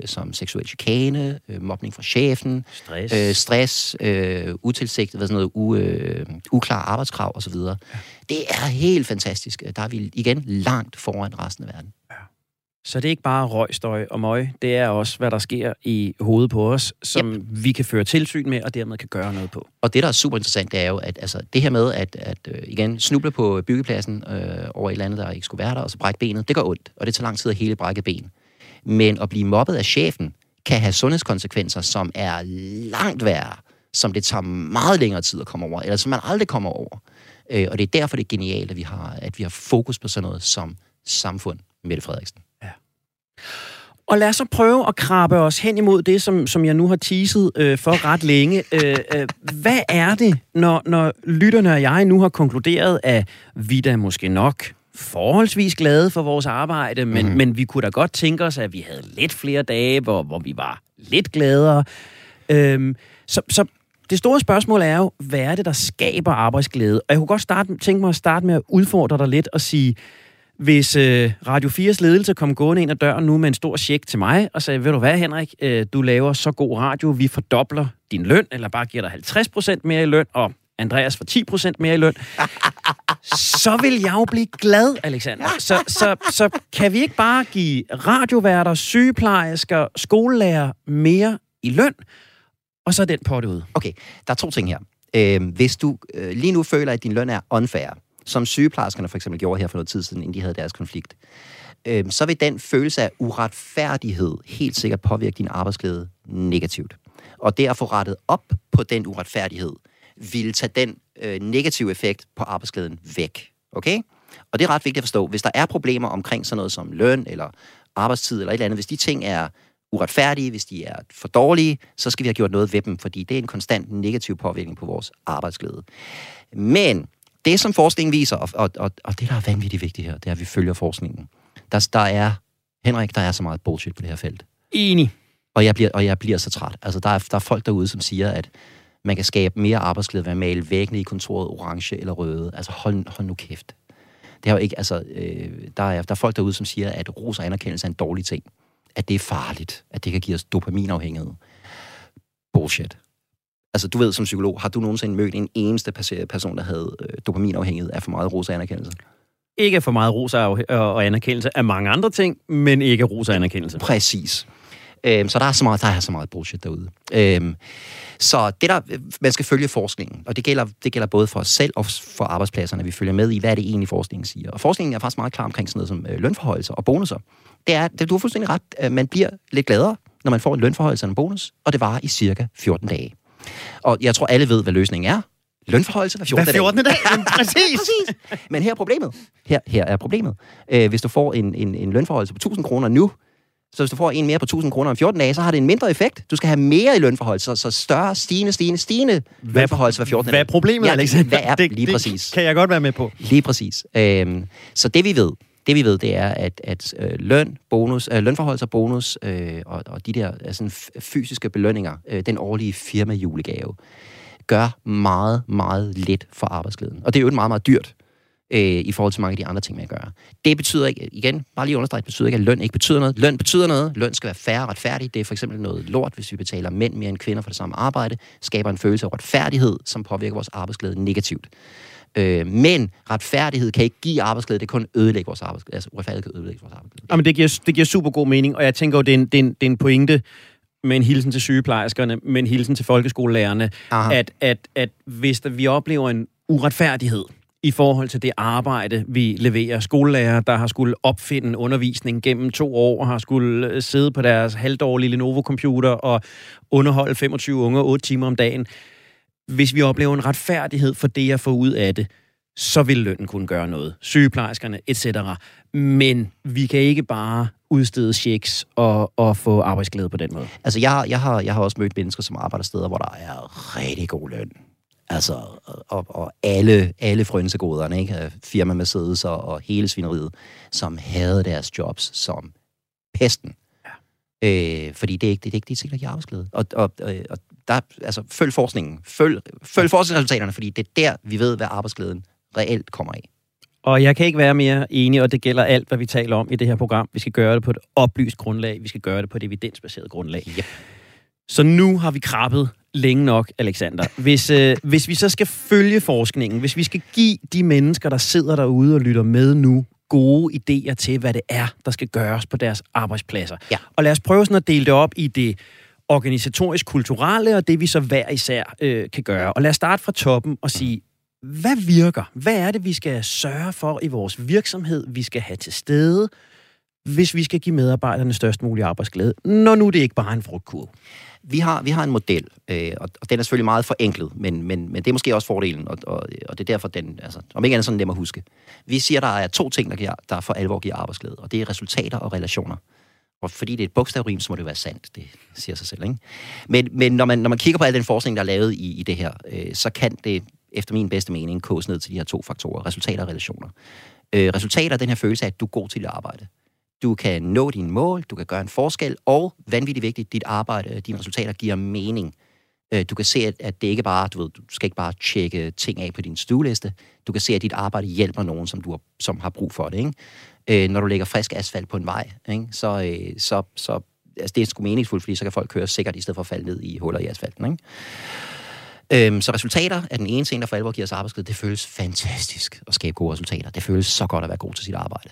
som seksuel chikane, mobning fra chefen, stress, utilsigtet, uklare arbejdskrav osv. Ja. Det er helt fantastisk. Der er vi igen langt foran resten af verden. Ja. Så det er ikke bare røg, støj og møg, det er også, hvad der sker i hovedet på os, som vi kan føre tilsyn med, og dermed kan gøre noget på. Og det, der er super interessant, det er jo, at det her med at snuble på byggepladsen over et eller andet, der ikke skulle være der, og så brække benet, det gør ondt, og det tager lang tid at hele brække ben. Men at blive mobbet af chefen kan have sundhedskonsekvenser, som er langt værre, som det tager meget længere tid at komme over, eller som man aldrig kommer over. Og det er derfor, det er genialt, at vi har fokus på sådan noget som samfund, Mette Frederiksen. Og lad os så prøve at krabbe os hen imod det, som jeg nu har teaset for ret længe. Hvad er det, når lytterne og jeg nu har konkluderet, at vi da måske nok forholdsvis glade for vores arbejde, men vi kunne da godt tænke os, at vi havde lidt flere dage, hvor vi var lidt gladere. Så det store spørgsmål er jo, hvad er det, der skaber arbejdsglæde? Og jeg kunne godt tænke mig at starte med at udfordre dig lidt og sige, hvis Radio 4's ledelse kom gående ind ad døren nu med en stor check til mig, og sagde, ved du hvad, Henrik, du laver så god radio, vi fordobler din løn, eller bare giver dig 50% mere i løn, og Andreas får 10% mere i løn, så vil jeg jo blive glad, Alexander. Så kan vi ikke bare give radioværter, sygeplejersker, skolelærer mere i løn, og så er den potte ud? Okay, der er to ting her. Hvis du lige nu føler, at din løn er unfair, som sygeplejerskerne for eksempel gjorde her for noget tid siden, inden de havde deres konflikt, så vil den følelse af uretfærdighed helt sikkert påvirke din arbejdsglæde negativt. Og det at få rettet op på den uretfærdighed, vil tage den negative effekt på arbejdsglæden væk. Okay? Og det er ret vigtigt at forstå. Hvis der er problemer omkring sådan noget som løn, eller arbejdstid, eller et eller andet, hvis de ting er uretfærdige, hvis de er for dårlige, så skal vi have gjort noget ved dem, fordi det er en konstant negativ påvirkning på vores arbejdsglæde. Men det, som forskningen viser, og det, der er vanvittigt vigtigt her, det er, at vi følger forskningen. Der er så meget bullshit på det her felt. Enig. Og jeg bliver så træt. Altså, der er folk derude, som siger, at man kan skabe mere arbejdsglæde ved at male væggene i kontoret orange eller røde. Altså, hold nu kæft. Det er jo ikke, altså, der er folk derude, som siger, at ros og anerkendelse er en dårlig ting. At det er farligt. At det kan give os dopaminafhængighed. Bullshit. Altså, du ved som psykolog, har du nogensinde mødt en eneste person, der havde dopaminafhængighed af for meget ros og anerkendelse? Ikke for meget ros og anerkendelse af mange andre ting, men ikke ros og anerkendelse. Præcis. Så der er så meget bullshit derude. Så det der, man skal følge forskningen, og det gælder både for os selv og for arbejdspladserne, vi følger med i, hvad er det egentlig forskningen siger. Og forskningen er faktisk meget klar omkring sådan noget som lønforhøjelser og bonusser. Du har fuldstændig ret, man bliver lidt gladere, når man får en lønforhøjelse og en bonus, og det varer i cirka 14 dage. Og jeg tror, alle ved, hvad løsningen er. Lønforhøjelse hver 14. dag. Præcis. Men her er problemet. Her er problemet. Hvis du får en lønforhøjelse på 1.000 kroner nu, så hvis du får en mere på 1.000 kroner om 14 dage, så har det en mindre effekt. Du skal have mere i lønforhøjelse, så større, stigende lønforhøjelse hver 14. dag. Hvad er problemet, Alexander? Hvad er det, lige præcis? Det kan jeg godt være med på. Lige præcis. Så det vi ved, det er, at løn, bonus, lønforholds og bonus og de der altså, fysiske belønninger, den årlige firmajulegave, gør meget, meget let for arbejdsglæden. Og det er jo meget, meget dyrt i forhold til mange af de andre ting, man gør. Det betyder ikke, igen, bare lige understreget, betyder ikke, at løn ikke betyder noget. Løn betyder noget. Løn skal være fair og retfærdig. Det er for eksempel noget lort, hvis vi betaler mænd mere end kvinder for det samme arbejde, skaber en følelse af retfærdighed, som påvirker vores arbejdsglæde negativt. Men retfærdighed kan ikke give arbejdsglæde, det kan ødelægge vores arbejdsglæde. Altså, retfærdighed kan ødelægge vores arbejdsglæde. Jamen, det giver super god mening, og jeg tænker jo, det er en pointe med en hilsen til sygeplejerskerne, med en hilsen til folkeskolelærerne, at hvis vi oplever en uretfærdighed i forhold til det arbejde, vi leverer. Skolelærer, der har skulle opfinde en undervisning gennem 2 år, og har skulle sidde på deres halvdårlige Lenovo-computer og underholde 25 unger 8 timer om dagen. Hvis vi oplever en retfærdighed for det, jeg får ud af det, så vil lønnen kunne gøre noget. Sygeplejerskerne, etc. Men vi kan ikke bare udstede checks og få arbejdsglæde på den måde. Altså, jeg har også mødt mennesker, som arbejder steder, hvor der er rigtig god løn. Altså, og alle frønsegoderne, ikke? Firma Mercedes og hele svineriet, som havde deres jobs som pesten. Ja. Fordi det er ikke de ting, der giver arbejdsglæde. Og der, altså, følg forskningen. Følg forskningsresultaterne, fordi det er der, vi ved, hvad arbejdsglæden reelt kommer af. Og jeg kan ikke være mere enig, og det gælder alt, hvad vi taler om i det her program. Vi skal gøre det på et oplyst grundlag. Vi skal gøre det på et evidensbaseret grundlag. Ja. Så nu har vi krabbet længe nok, Alexander. Hvis vi så skal følge forskningen, hvis vi skal give de mennesker, der sidder derude og lytter med nu, gode idéer til, hvad det er, der skal gøres på deres arbejdspladser. Ja. Og lad os prøve sådan at dele det op i det organisatorisk-kulturelle, og det vi så hver især kan gøre. Og lad os starte fra toppen og sige, hvad virker? Hvad er det, vi skal sørge for i vores virksomhed, vi skal have til stede, hvis vi skal give medarbejderne størst mulig arbejdsglæde, når nu det ikke bare er en frugtkurve? Vi har en model, og den er selvfølgelig meget forenklet, men det er måske også fordelen, og det er derfor, den, altså, om ikke andet sådan nem at huske. Vi siger, der er to ting, der for alvor giver arbejdsglæde, og det er resultater og relationer. Og fordi det er et bogstavrim, så må det være sandt. Det siger sig selv, ikke? Men når man kigger på al den forskning, der er lavet i det her, så kan det efter min bedste mening koges ned til de her to faktorer, resultater og relationer. Resultater er den her følelse af, at du er god til at arbejde. Du kan nå dine mål, du kan gøre en forskel, og vanvittigt vigtigt, dit arbejde, dine resultater giver mening. Du kan se, at det ikke bare, du skal ikke bare tjekke ting af på din stueliste. Du kan se, at dit arbejde hjælper nogen, som har brug for det, ikke? Når du lægger frisk asfalt på en vej, ikke? Så altså det er sgu meningsfuldt, fordi så kan folk køre sikkert, i stedet for at falde ned i huller i asfalten, ikke? Så resultater er den ene ting, der for alvor giver os arbejdsglæde. Det føles fantastisk at skabe gode resultater. Det føles så godt at være god til sit arbejde.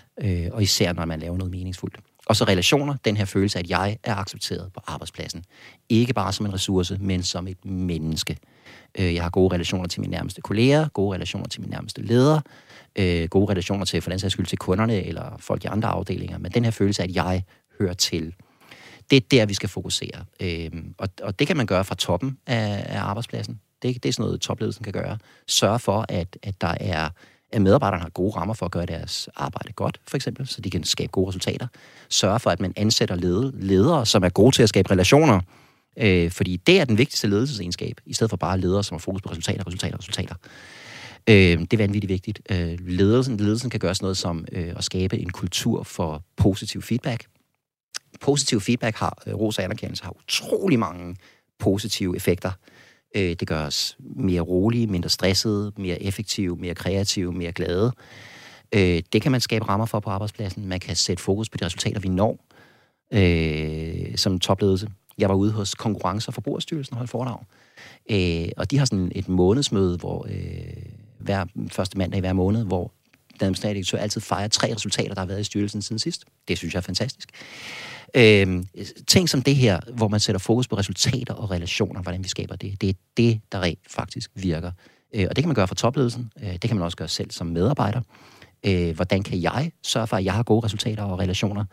Og især, når man laver noget meningsfuldt. Og så relationer, den her følelse af, at jeg er accepteret på arbejdspladsen. Ikke bare som en ressource, men som et menneske. Jeg har gode relationer til mine nærmeste kolleger, gode relationer til mine nærmeste ledere, gode relationer til, for den sags skyld, til kunderne eller folk i andre afdelinger. Men den her følelse af, at jeg hører til. Det er der, vi skal fokusere. Og det kan man gøre fra toppen af arbejdspladsen. Det er sådan noget, topledelsen kan gøre. Sørge for, at der er, at medarbejderne har gode rammer for at gøre deres arbejde godt, for eksempel, så de kan skabe gode resultater. Sørge for, at man ansætter ledere, som er gode til at skabe relationer, fordi det er den vigtigste ledelsesegenskab, i stedet for bare ledere, som har fokus på resultater. Det er vanvittigt vigtigt. Ledelsen kan gøre sådan noget som at skabe en kultur for positiv feedback. Positiv feedback har, ros og anerkendelse, har utrolig mange positive effekter. Det gør os mere rolige, mindre stressede, mere effektive, mere kreative, mere glade. Det kan man skabe rammer for på arbejdspladsen. Man kan sætte fokus på de resultater, vi når som topledelse. Jeg var ude hos Konkurrencer for Forbrugerstyrelsen og holdt foredrag. Og de har sådan et månedsmøde, hvor hver første mandag i hver måned, hvor den administrerende direktør altid fejrer 3 resultater, der har været i styrelsen siden sidst. Det synes jeg er fantastisk. Ting som det her, hvor man sætter fokus på resultater og relationer, hvordan vi skaber det, det er det, der rent faktisk virker. Og det kan man gøre for topledelsen, det kan man også gøre selv som medarbejder. Hvordan kan jeg sørge for, at jeg har gode resultater og relationer?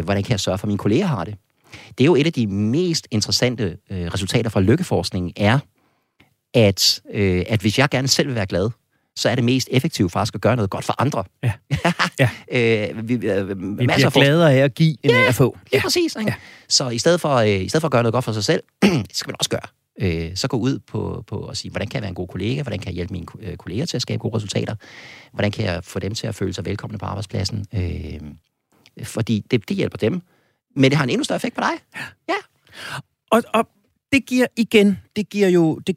Hvordan kan jeg sørge for, at mine kolleger har det? Det er jo et af de mest interessante resultater fra lykkeforskningen, er, at hvis jeg gerne selv vil være glad, så er det mest effektivt faktisk at gøre noget godt for andre. Ja. Ja. Vi bliver gladere af at give, end af at få. Ja, præcis. Ja. Så i stedet for at gøre noget godt for sig selv, det skal man også gøre. Så gå ud på at sige, hvordan kan jeg være en god kollega? Hvordan kan jeg hjælpe mine kolleger til at skabe gode resultater? Hvordan kan jeg få dem til at føle sig velkomne på arbejdspladsen? Fordi det hjælper dem. Men det har en endnu større effekt på dig. Ja. Og det giver det giver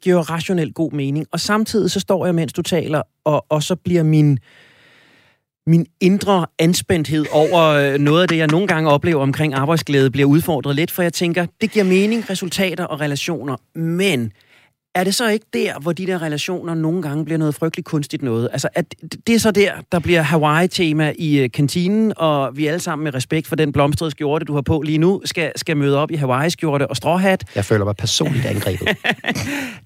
jo rationelt god mening, og samtidig så står jeg, mens du taler, og så bliver min indre anspændthed over noget af det, jeg nogle gange oplever omkring arbejdsglæde, bliver udfordret lidt, for jeg tænker, det giver mening, resultater og relationer, men er det så ikke der, hvor de der relationer nogle gange bliver noget frygteligt kunstigt noget? Altså, at det er så der bliver Hawaii-tema i kantinen, og vi alle sammen med respekt for den blomstrede skjorte, du har på lige nu, skal møde op i Hawaii-skjorte og stråhat. Jeg føler mig personligt angrebet.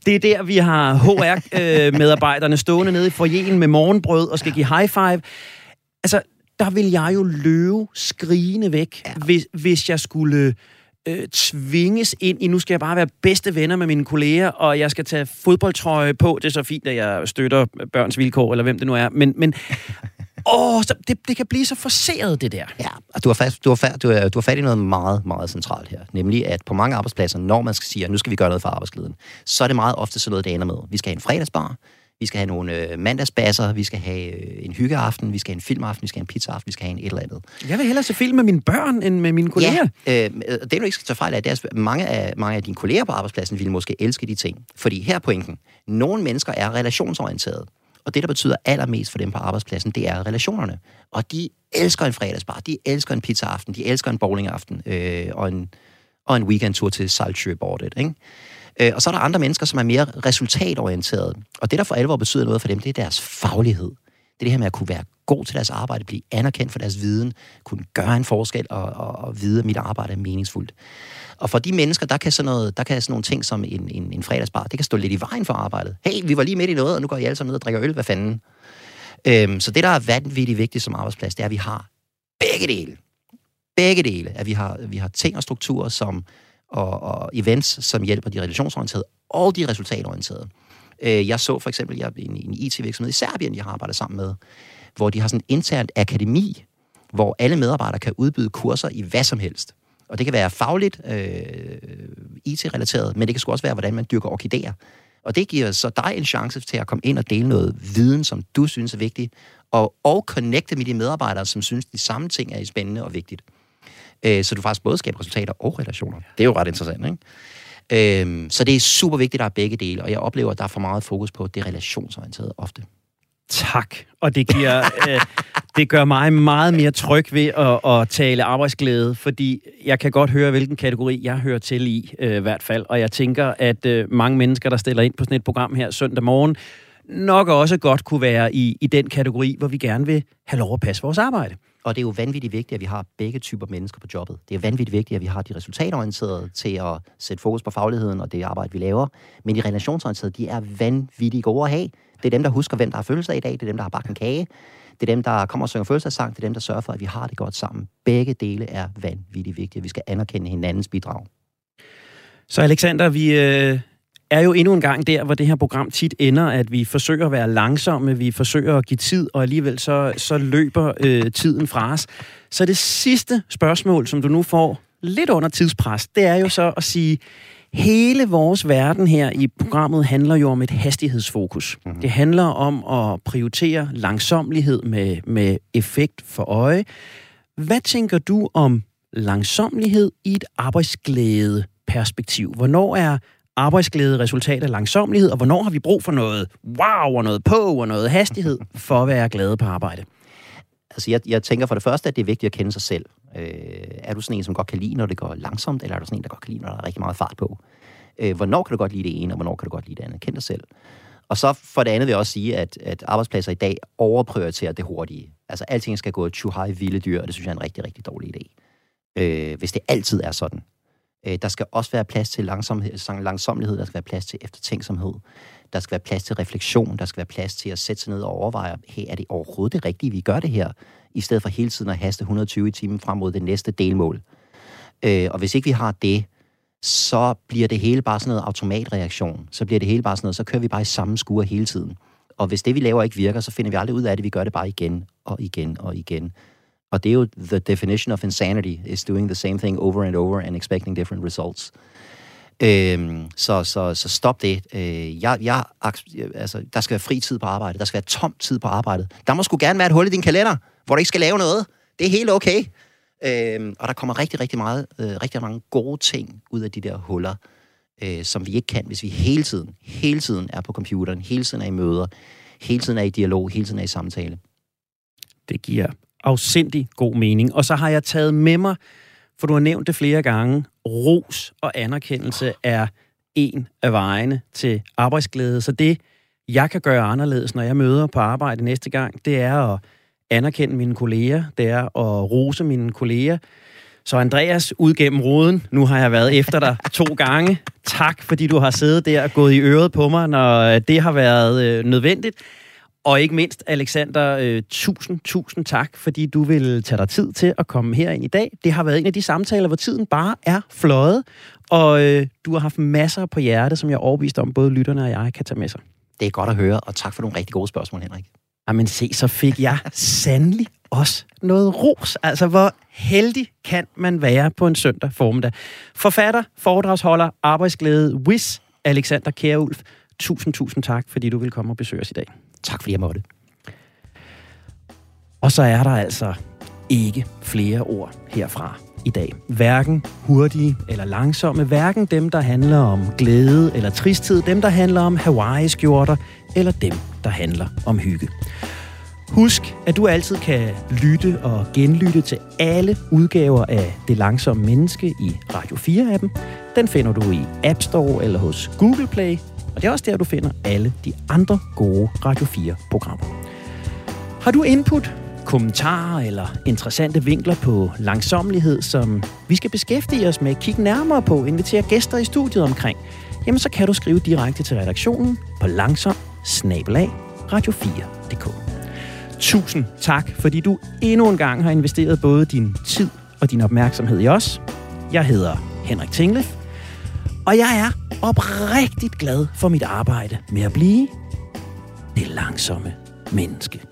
Det er der, vi har HR-medarbejderne stående nede i foyeren med morgenbrød og skal give high five. Altså, der vil jeg jo løbe skrigende væk, hvis jeg skulle tvinges ind i, nu skal jeg bare være bedste venner med mine kolleger, og jeg skal tage fodboldtrøje på. Det er så fint, at jeg støtter børns vilkår, eller hvem det nu er. Men Det kan blive så forceret, det der. Ja, og du har fat i noget meget, meget centralt her. Nemlig, at på mange arbejdspladser, når man skal sige, at nu skal vi gøre noget for arbejdsglæden, så er det meget ofte sådan noget, det ender med. Vi skal have en fredagsbar, vi skal have nogle mandagsbasser, vi skal have en hyggeaften, vi skal have en filmaften, vi skal have en pizzaaften, vi skal have en et eller andet. Jeg vil hellere se film med mine børn, end med mine kolleger. Ja, det du ikke skal tage fejl af, det er, at mange af dine kolleger på arbejdspladsen vil måske elske de ting. Fordi her pointen, nogle mennesker er relationsorienterede. Og det, der betyder allermest for dem på arbejdspladsen, det er relationerne. Og de elsker en fredagsbar, de elsker en pizzaaften, de elsker en bowlingaften og en weekendtur til Saltsjøbordet, ikke? Og så er der andre mennesker, som er mere resultatorienterede. Og det, der for alvor betyder noget for dem, det er deres faglighed. Det er det her med at kunne være god til deres arbejde, blive anerkendt for deres viden, kunne gøre en forskel og vide, at mit arbejde er meningsfuldt. Og for de mennesker, der kan sådan nogle ting som en fredagsbar, det kan stå lidt i vejen for arbejdet. Hey, vi var lige midt i noget, og nu går I alle sammen ned og drikker øl, hvad fanden? Så det, der er vanvittigt vigtigt som arbejdsplads, det er, at vi har begge dele. At vi har ting og strukturer, og events, som hjælper de relationsorienterede og de resultatorienterede. Jeg så for eksempel en IT-virksomhed i Serbien, jeg har arbejdet sammen med, hvor de har sådan et internt akademi, hvor alle medarbejdere kan udbyde kurser i hvad som helst. Og det kan være fagligt IT-relateret, men det kan sgu også være, hvordan man dyrker orkideer. Og det giver så dig en chance til at komme ind og dele noget viden, som du synes er vigtigt, og connecte med de medarbejdere, som synes, de samme ting er spændende og vigtigt. Så du faktisk både skaber resultater og relationer. Det er jo ret interessant, ikke? Så det er super vigtigt, at der er begge dele, og jeg oplever, at der er for meget fokus på det relationsorienterede ofte. Tak, og det giver det gør mig meget mere tryg ved at tale arbejdsglæde, fordi jeg kan godt høre, hvilken kategori jeg hører til i hvert fald, og jeg tænker, at mange mennesker, der stiller ind på sådan et program her søndag morgen, nok også godt kunne være i den kategori, hvor vi gerne vil have lov at passe vores arbejde. Og det er jo vanvittigt vigtigt, at vi har begge typer mennesker på jobbet. Det er vanvittigt vigtigt, at vi har de resultatorienterede til at sætte fokus på fagligheden og det arbejde, vi laver. Men de relationsorienterede, de er vanvittigt gode at have. Det er dem, der husker, hvem der har fødselsdag i dag. Det er dem, der har bagt en kage. Det er dem, der kommer og synger fødselsdagssang. Det er dem, der sørger for, at vi har det godt sammen. Begge dele er vanvittigt vigtige. Vi skal anerkende hinandens bidrag. Så Alexander, vi er jo endnu en gang der, hvor det her program tit ender, at vi forsøger at være langsomme, vi forsøger at give tid, og alligevel så løber tiden fra os. Så det sidste spørgsmål, som du nu får lidt under tidspres, det er jo så at sige, hele vores verden her i programmet handler jo om et hastighedsfokus. Mm-hmm. Det handler om at prioritere langsommelighed med effekt for øje. Hvad tænker du om langsommelighed i et arbejdsglædeperspektiv? Hvornår er arbejdsglæde, resultat af langsommelighed, og hvornår har vi brug for noget wow, og noget på, og noget hastighed, for at være glade på arbejde? Altså, jeg tænker for det første, at det er vigtigt at kende sig selv. Er du sådan en, som godt kan lide, når det går langsomt, eller er du sådan en, der godt kan lide, når der er rigtig meget fart på? Hvornår kan du godt lide det ene, og hvornår kan du godt lide det andet? Kend dig selv. Og så for det andet vil jeg også sige, at arbejdspladser i dag overprioriterer det hurtige. Altså, alting skal gå too high vilde dyr, og det synes jeg er en rigtig, rigtig dårlig idé. Hvis det altid er sådan. Der skal også være plads til langsommelighed, der skal være plads til eftertænksomhed, der skal være plads til refleksion, der skal være plads til at sætte sig ned og overveje, hey, er det overhovedet det rigtige, vi gør det her, i stedet for hele tiden at haste 120 timer frem mod det næste delmål. Og hvis ikke vi har det, så bliver det hele bare sådan noget automatreaktion, så kører vi bare i samme skure hele tiden. Og hvis det, vi laver, ikke virker, så finder vi aldrig ud af det, vi gør det bare igen og igen og igen. Og det er jo the definition of insanity, is doing the same thing over and over and expecting different results. Så stop det. Der skal være fri tid på arbejdet, der skal være tom tid på arbejdet. Der må sgu gerne være et hul i din kalender, hvor du ikke skal lave noget. Det er helt okay. Og der kommer rigtig mange gode ting ud af de der huller, som vi ikke kan, hvis vi hele tiden er på computeren, hele tiden er i møder, hele tiden er i dialog, hele tiden er i samtale. Det giver afsindig god mening. Og så har jeg taget med mig, for du har nævnt det flere gange, ros og anerkendelse er en af vejene til arbejdsglæde. Så det, jeg kan gøre anderledes, når jeg møder på arbejde næste gang, det er at anerkende mine kolleger, det er at rose mine kolleger. Så Andreas, ud gennem ruden, nu har jeg været efter dig 2 gange. Tak, fordi du har siddet der og gået i øret på mig, når det har været nødvendigt. Og ikke mindst, Alexander, tusind tak, fordi du vil tage dig tid til at komme herind i dag. Det har været en af de samtaler, hvor tiden bare er fløjet, og du har haft masser på hjerte, som jeg er overbevist om, både lytterne og jeg kan tage med sig. Det er godt at høre, og tak for nogle rigtig gode spørgsmål, Henrik. Jamen se, så fik jeg sandelig også noget ros. Altså, hvor heldig kan man være på en søndag formiddag. Forfatter, foredragsholder, arbejdsglæde, Wiz, Alexander Kjerulf. Tusind tak, fordi du vil komme og besøge os i dag. Tak, fordi jeg måtte. Og så er der altså ikke flere ord herfra i dag. Hverken hurtige eller langsomme. Hverken dem, der handler om glæde eller tristhed. Dem, der handler om Hawaii-skjorter. Eller dem, der handler om hygge. Husk, at du altid kan lytte og genlytte til alle udgaver af Det Langsomme Menneske i Radio 4-appen. Den finder du i App Store eller hos Google Play. Og det er også der, du finder alle de andre gode Radio 4-programmer. Har du input, kommentarer eller interessante vinkler på langsommelighed, som vi skal beskæftige os med, kigge nærmere på, invitere gæster i studiet omkring, jamen så kan du skrive direkte til redaktionen på langsom@radio4.dk. Tusind tak, fordi du endnu en gang har investeret både din tid og din opmærksomhed i os. Jeg hedder Henrik Tinglæf, og jeg er oprigtigt glad for mit arbejde med at blive det langsomme menneske.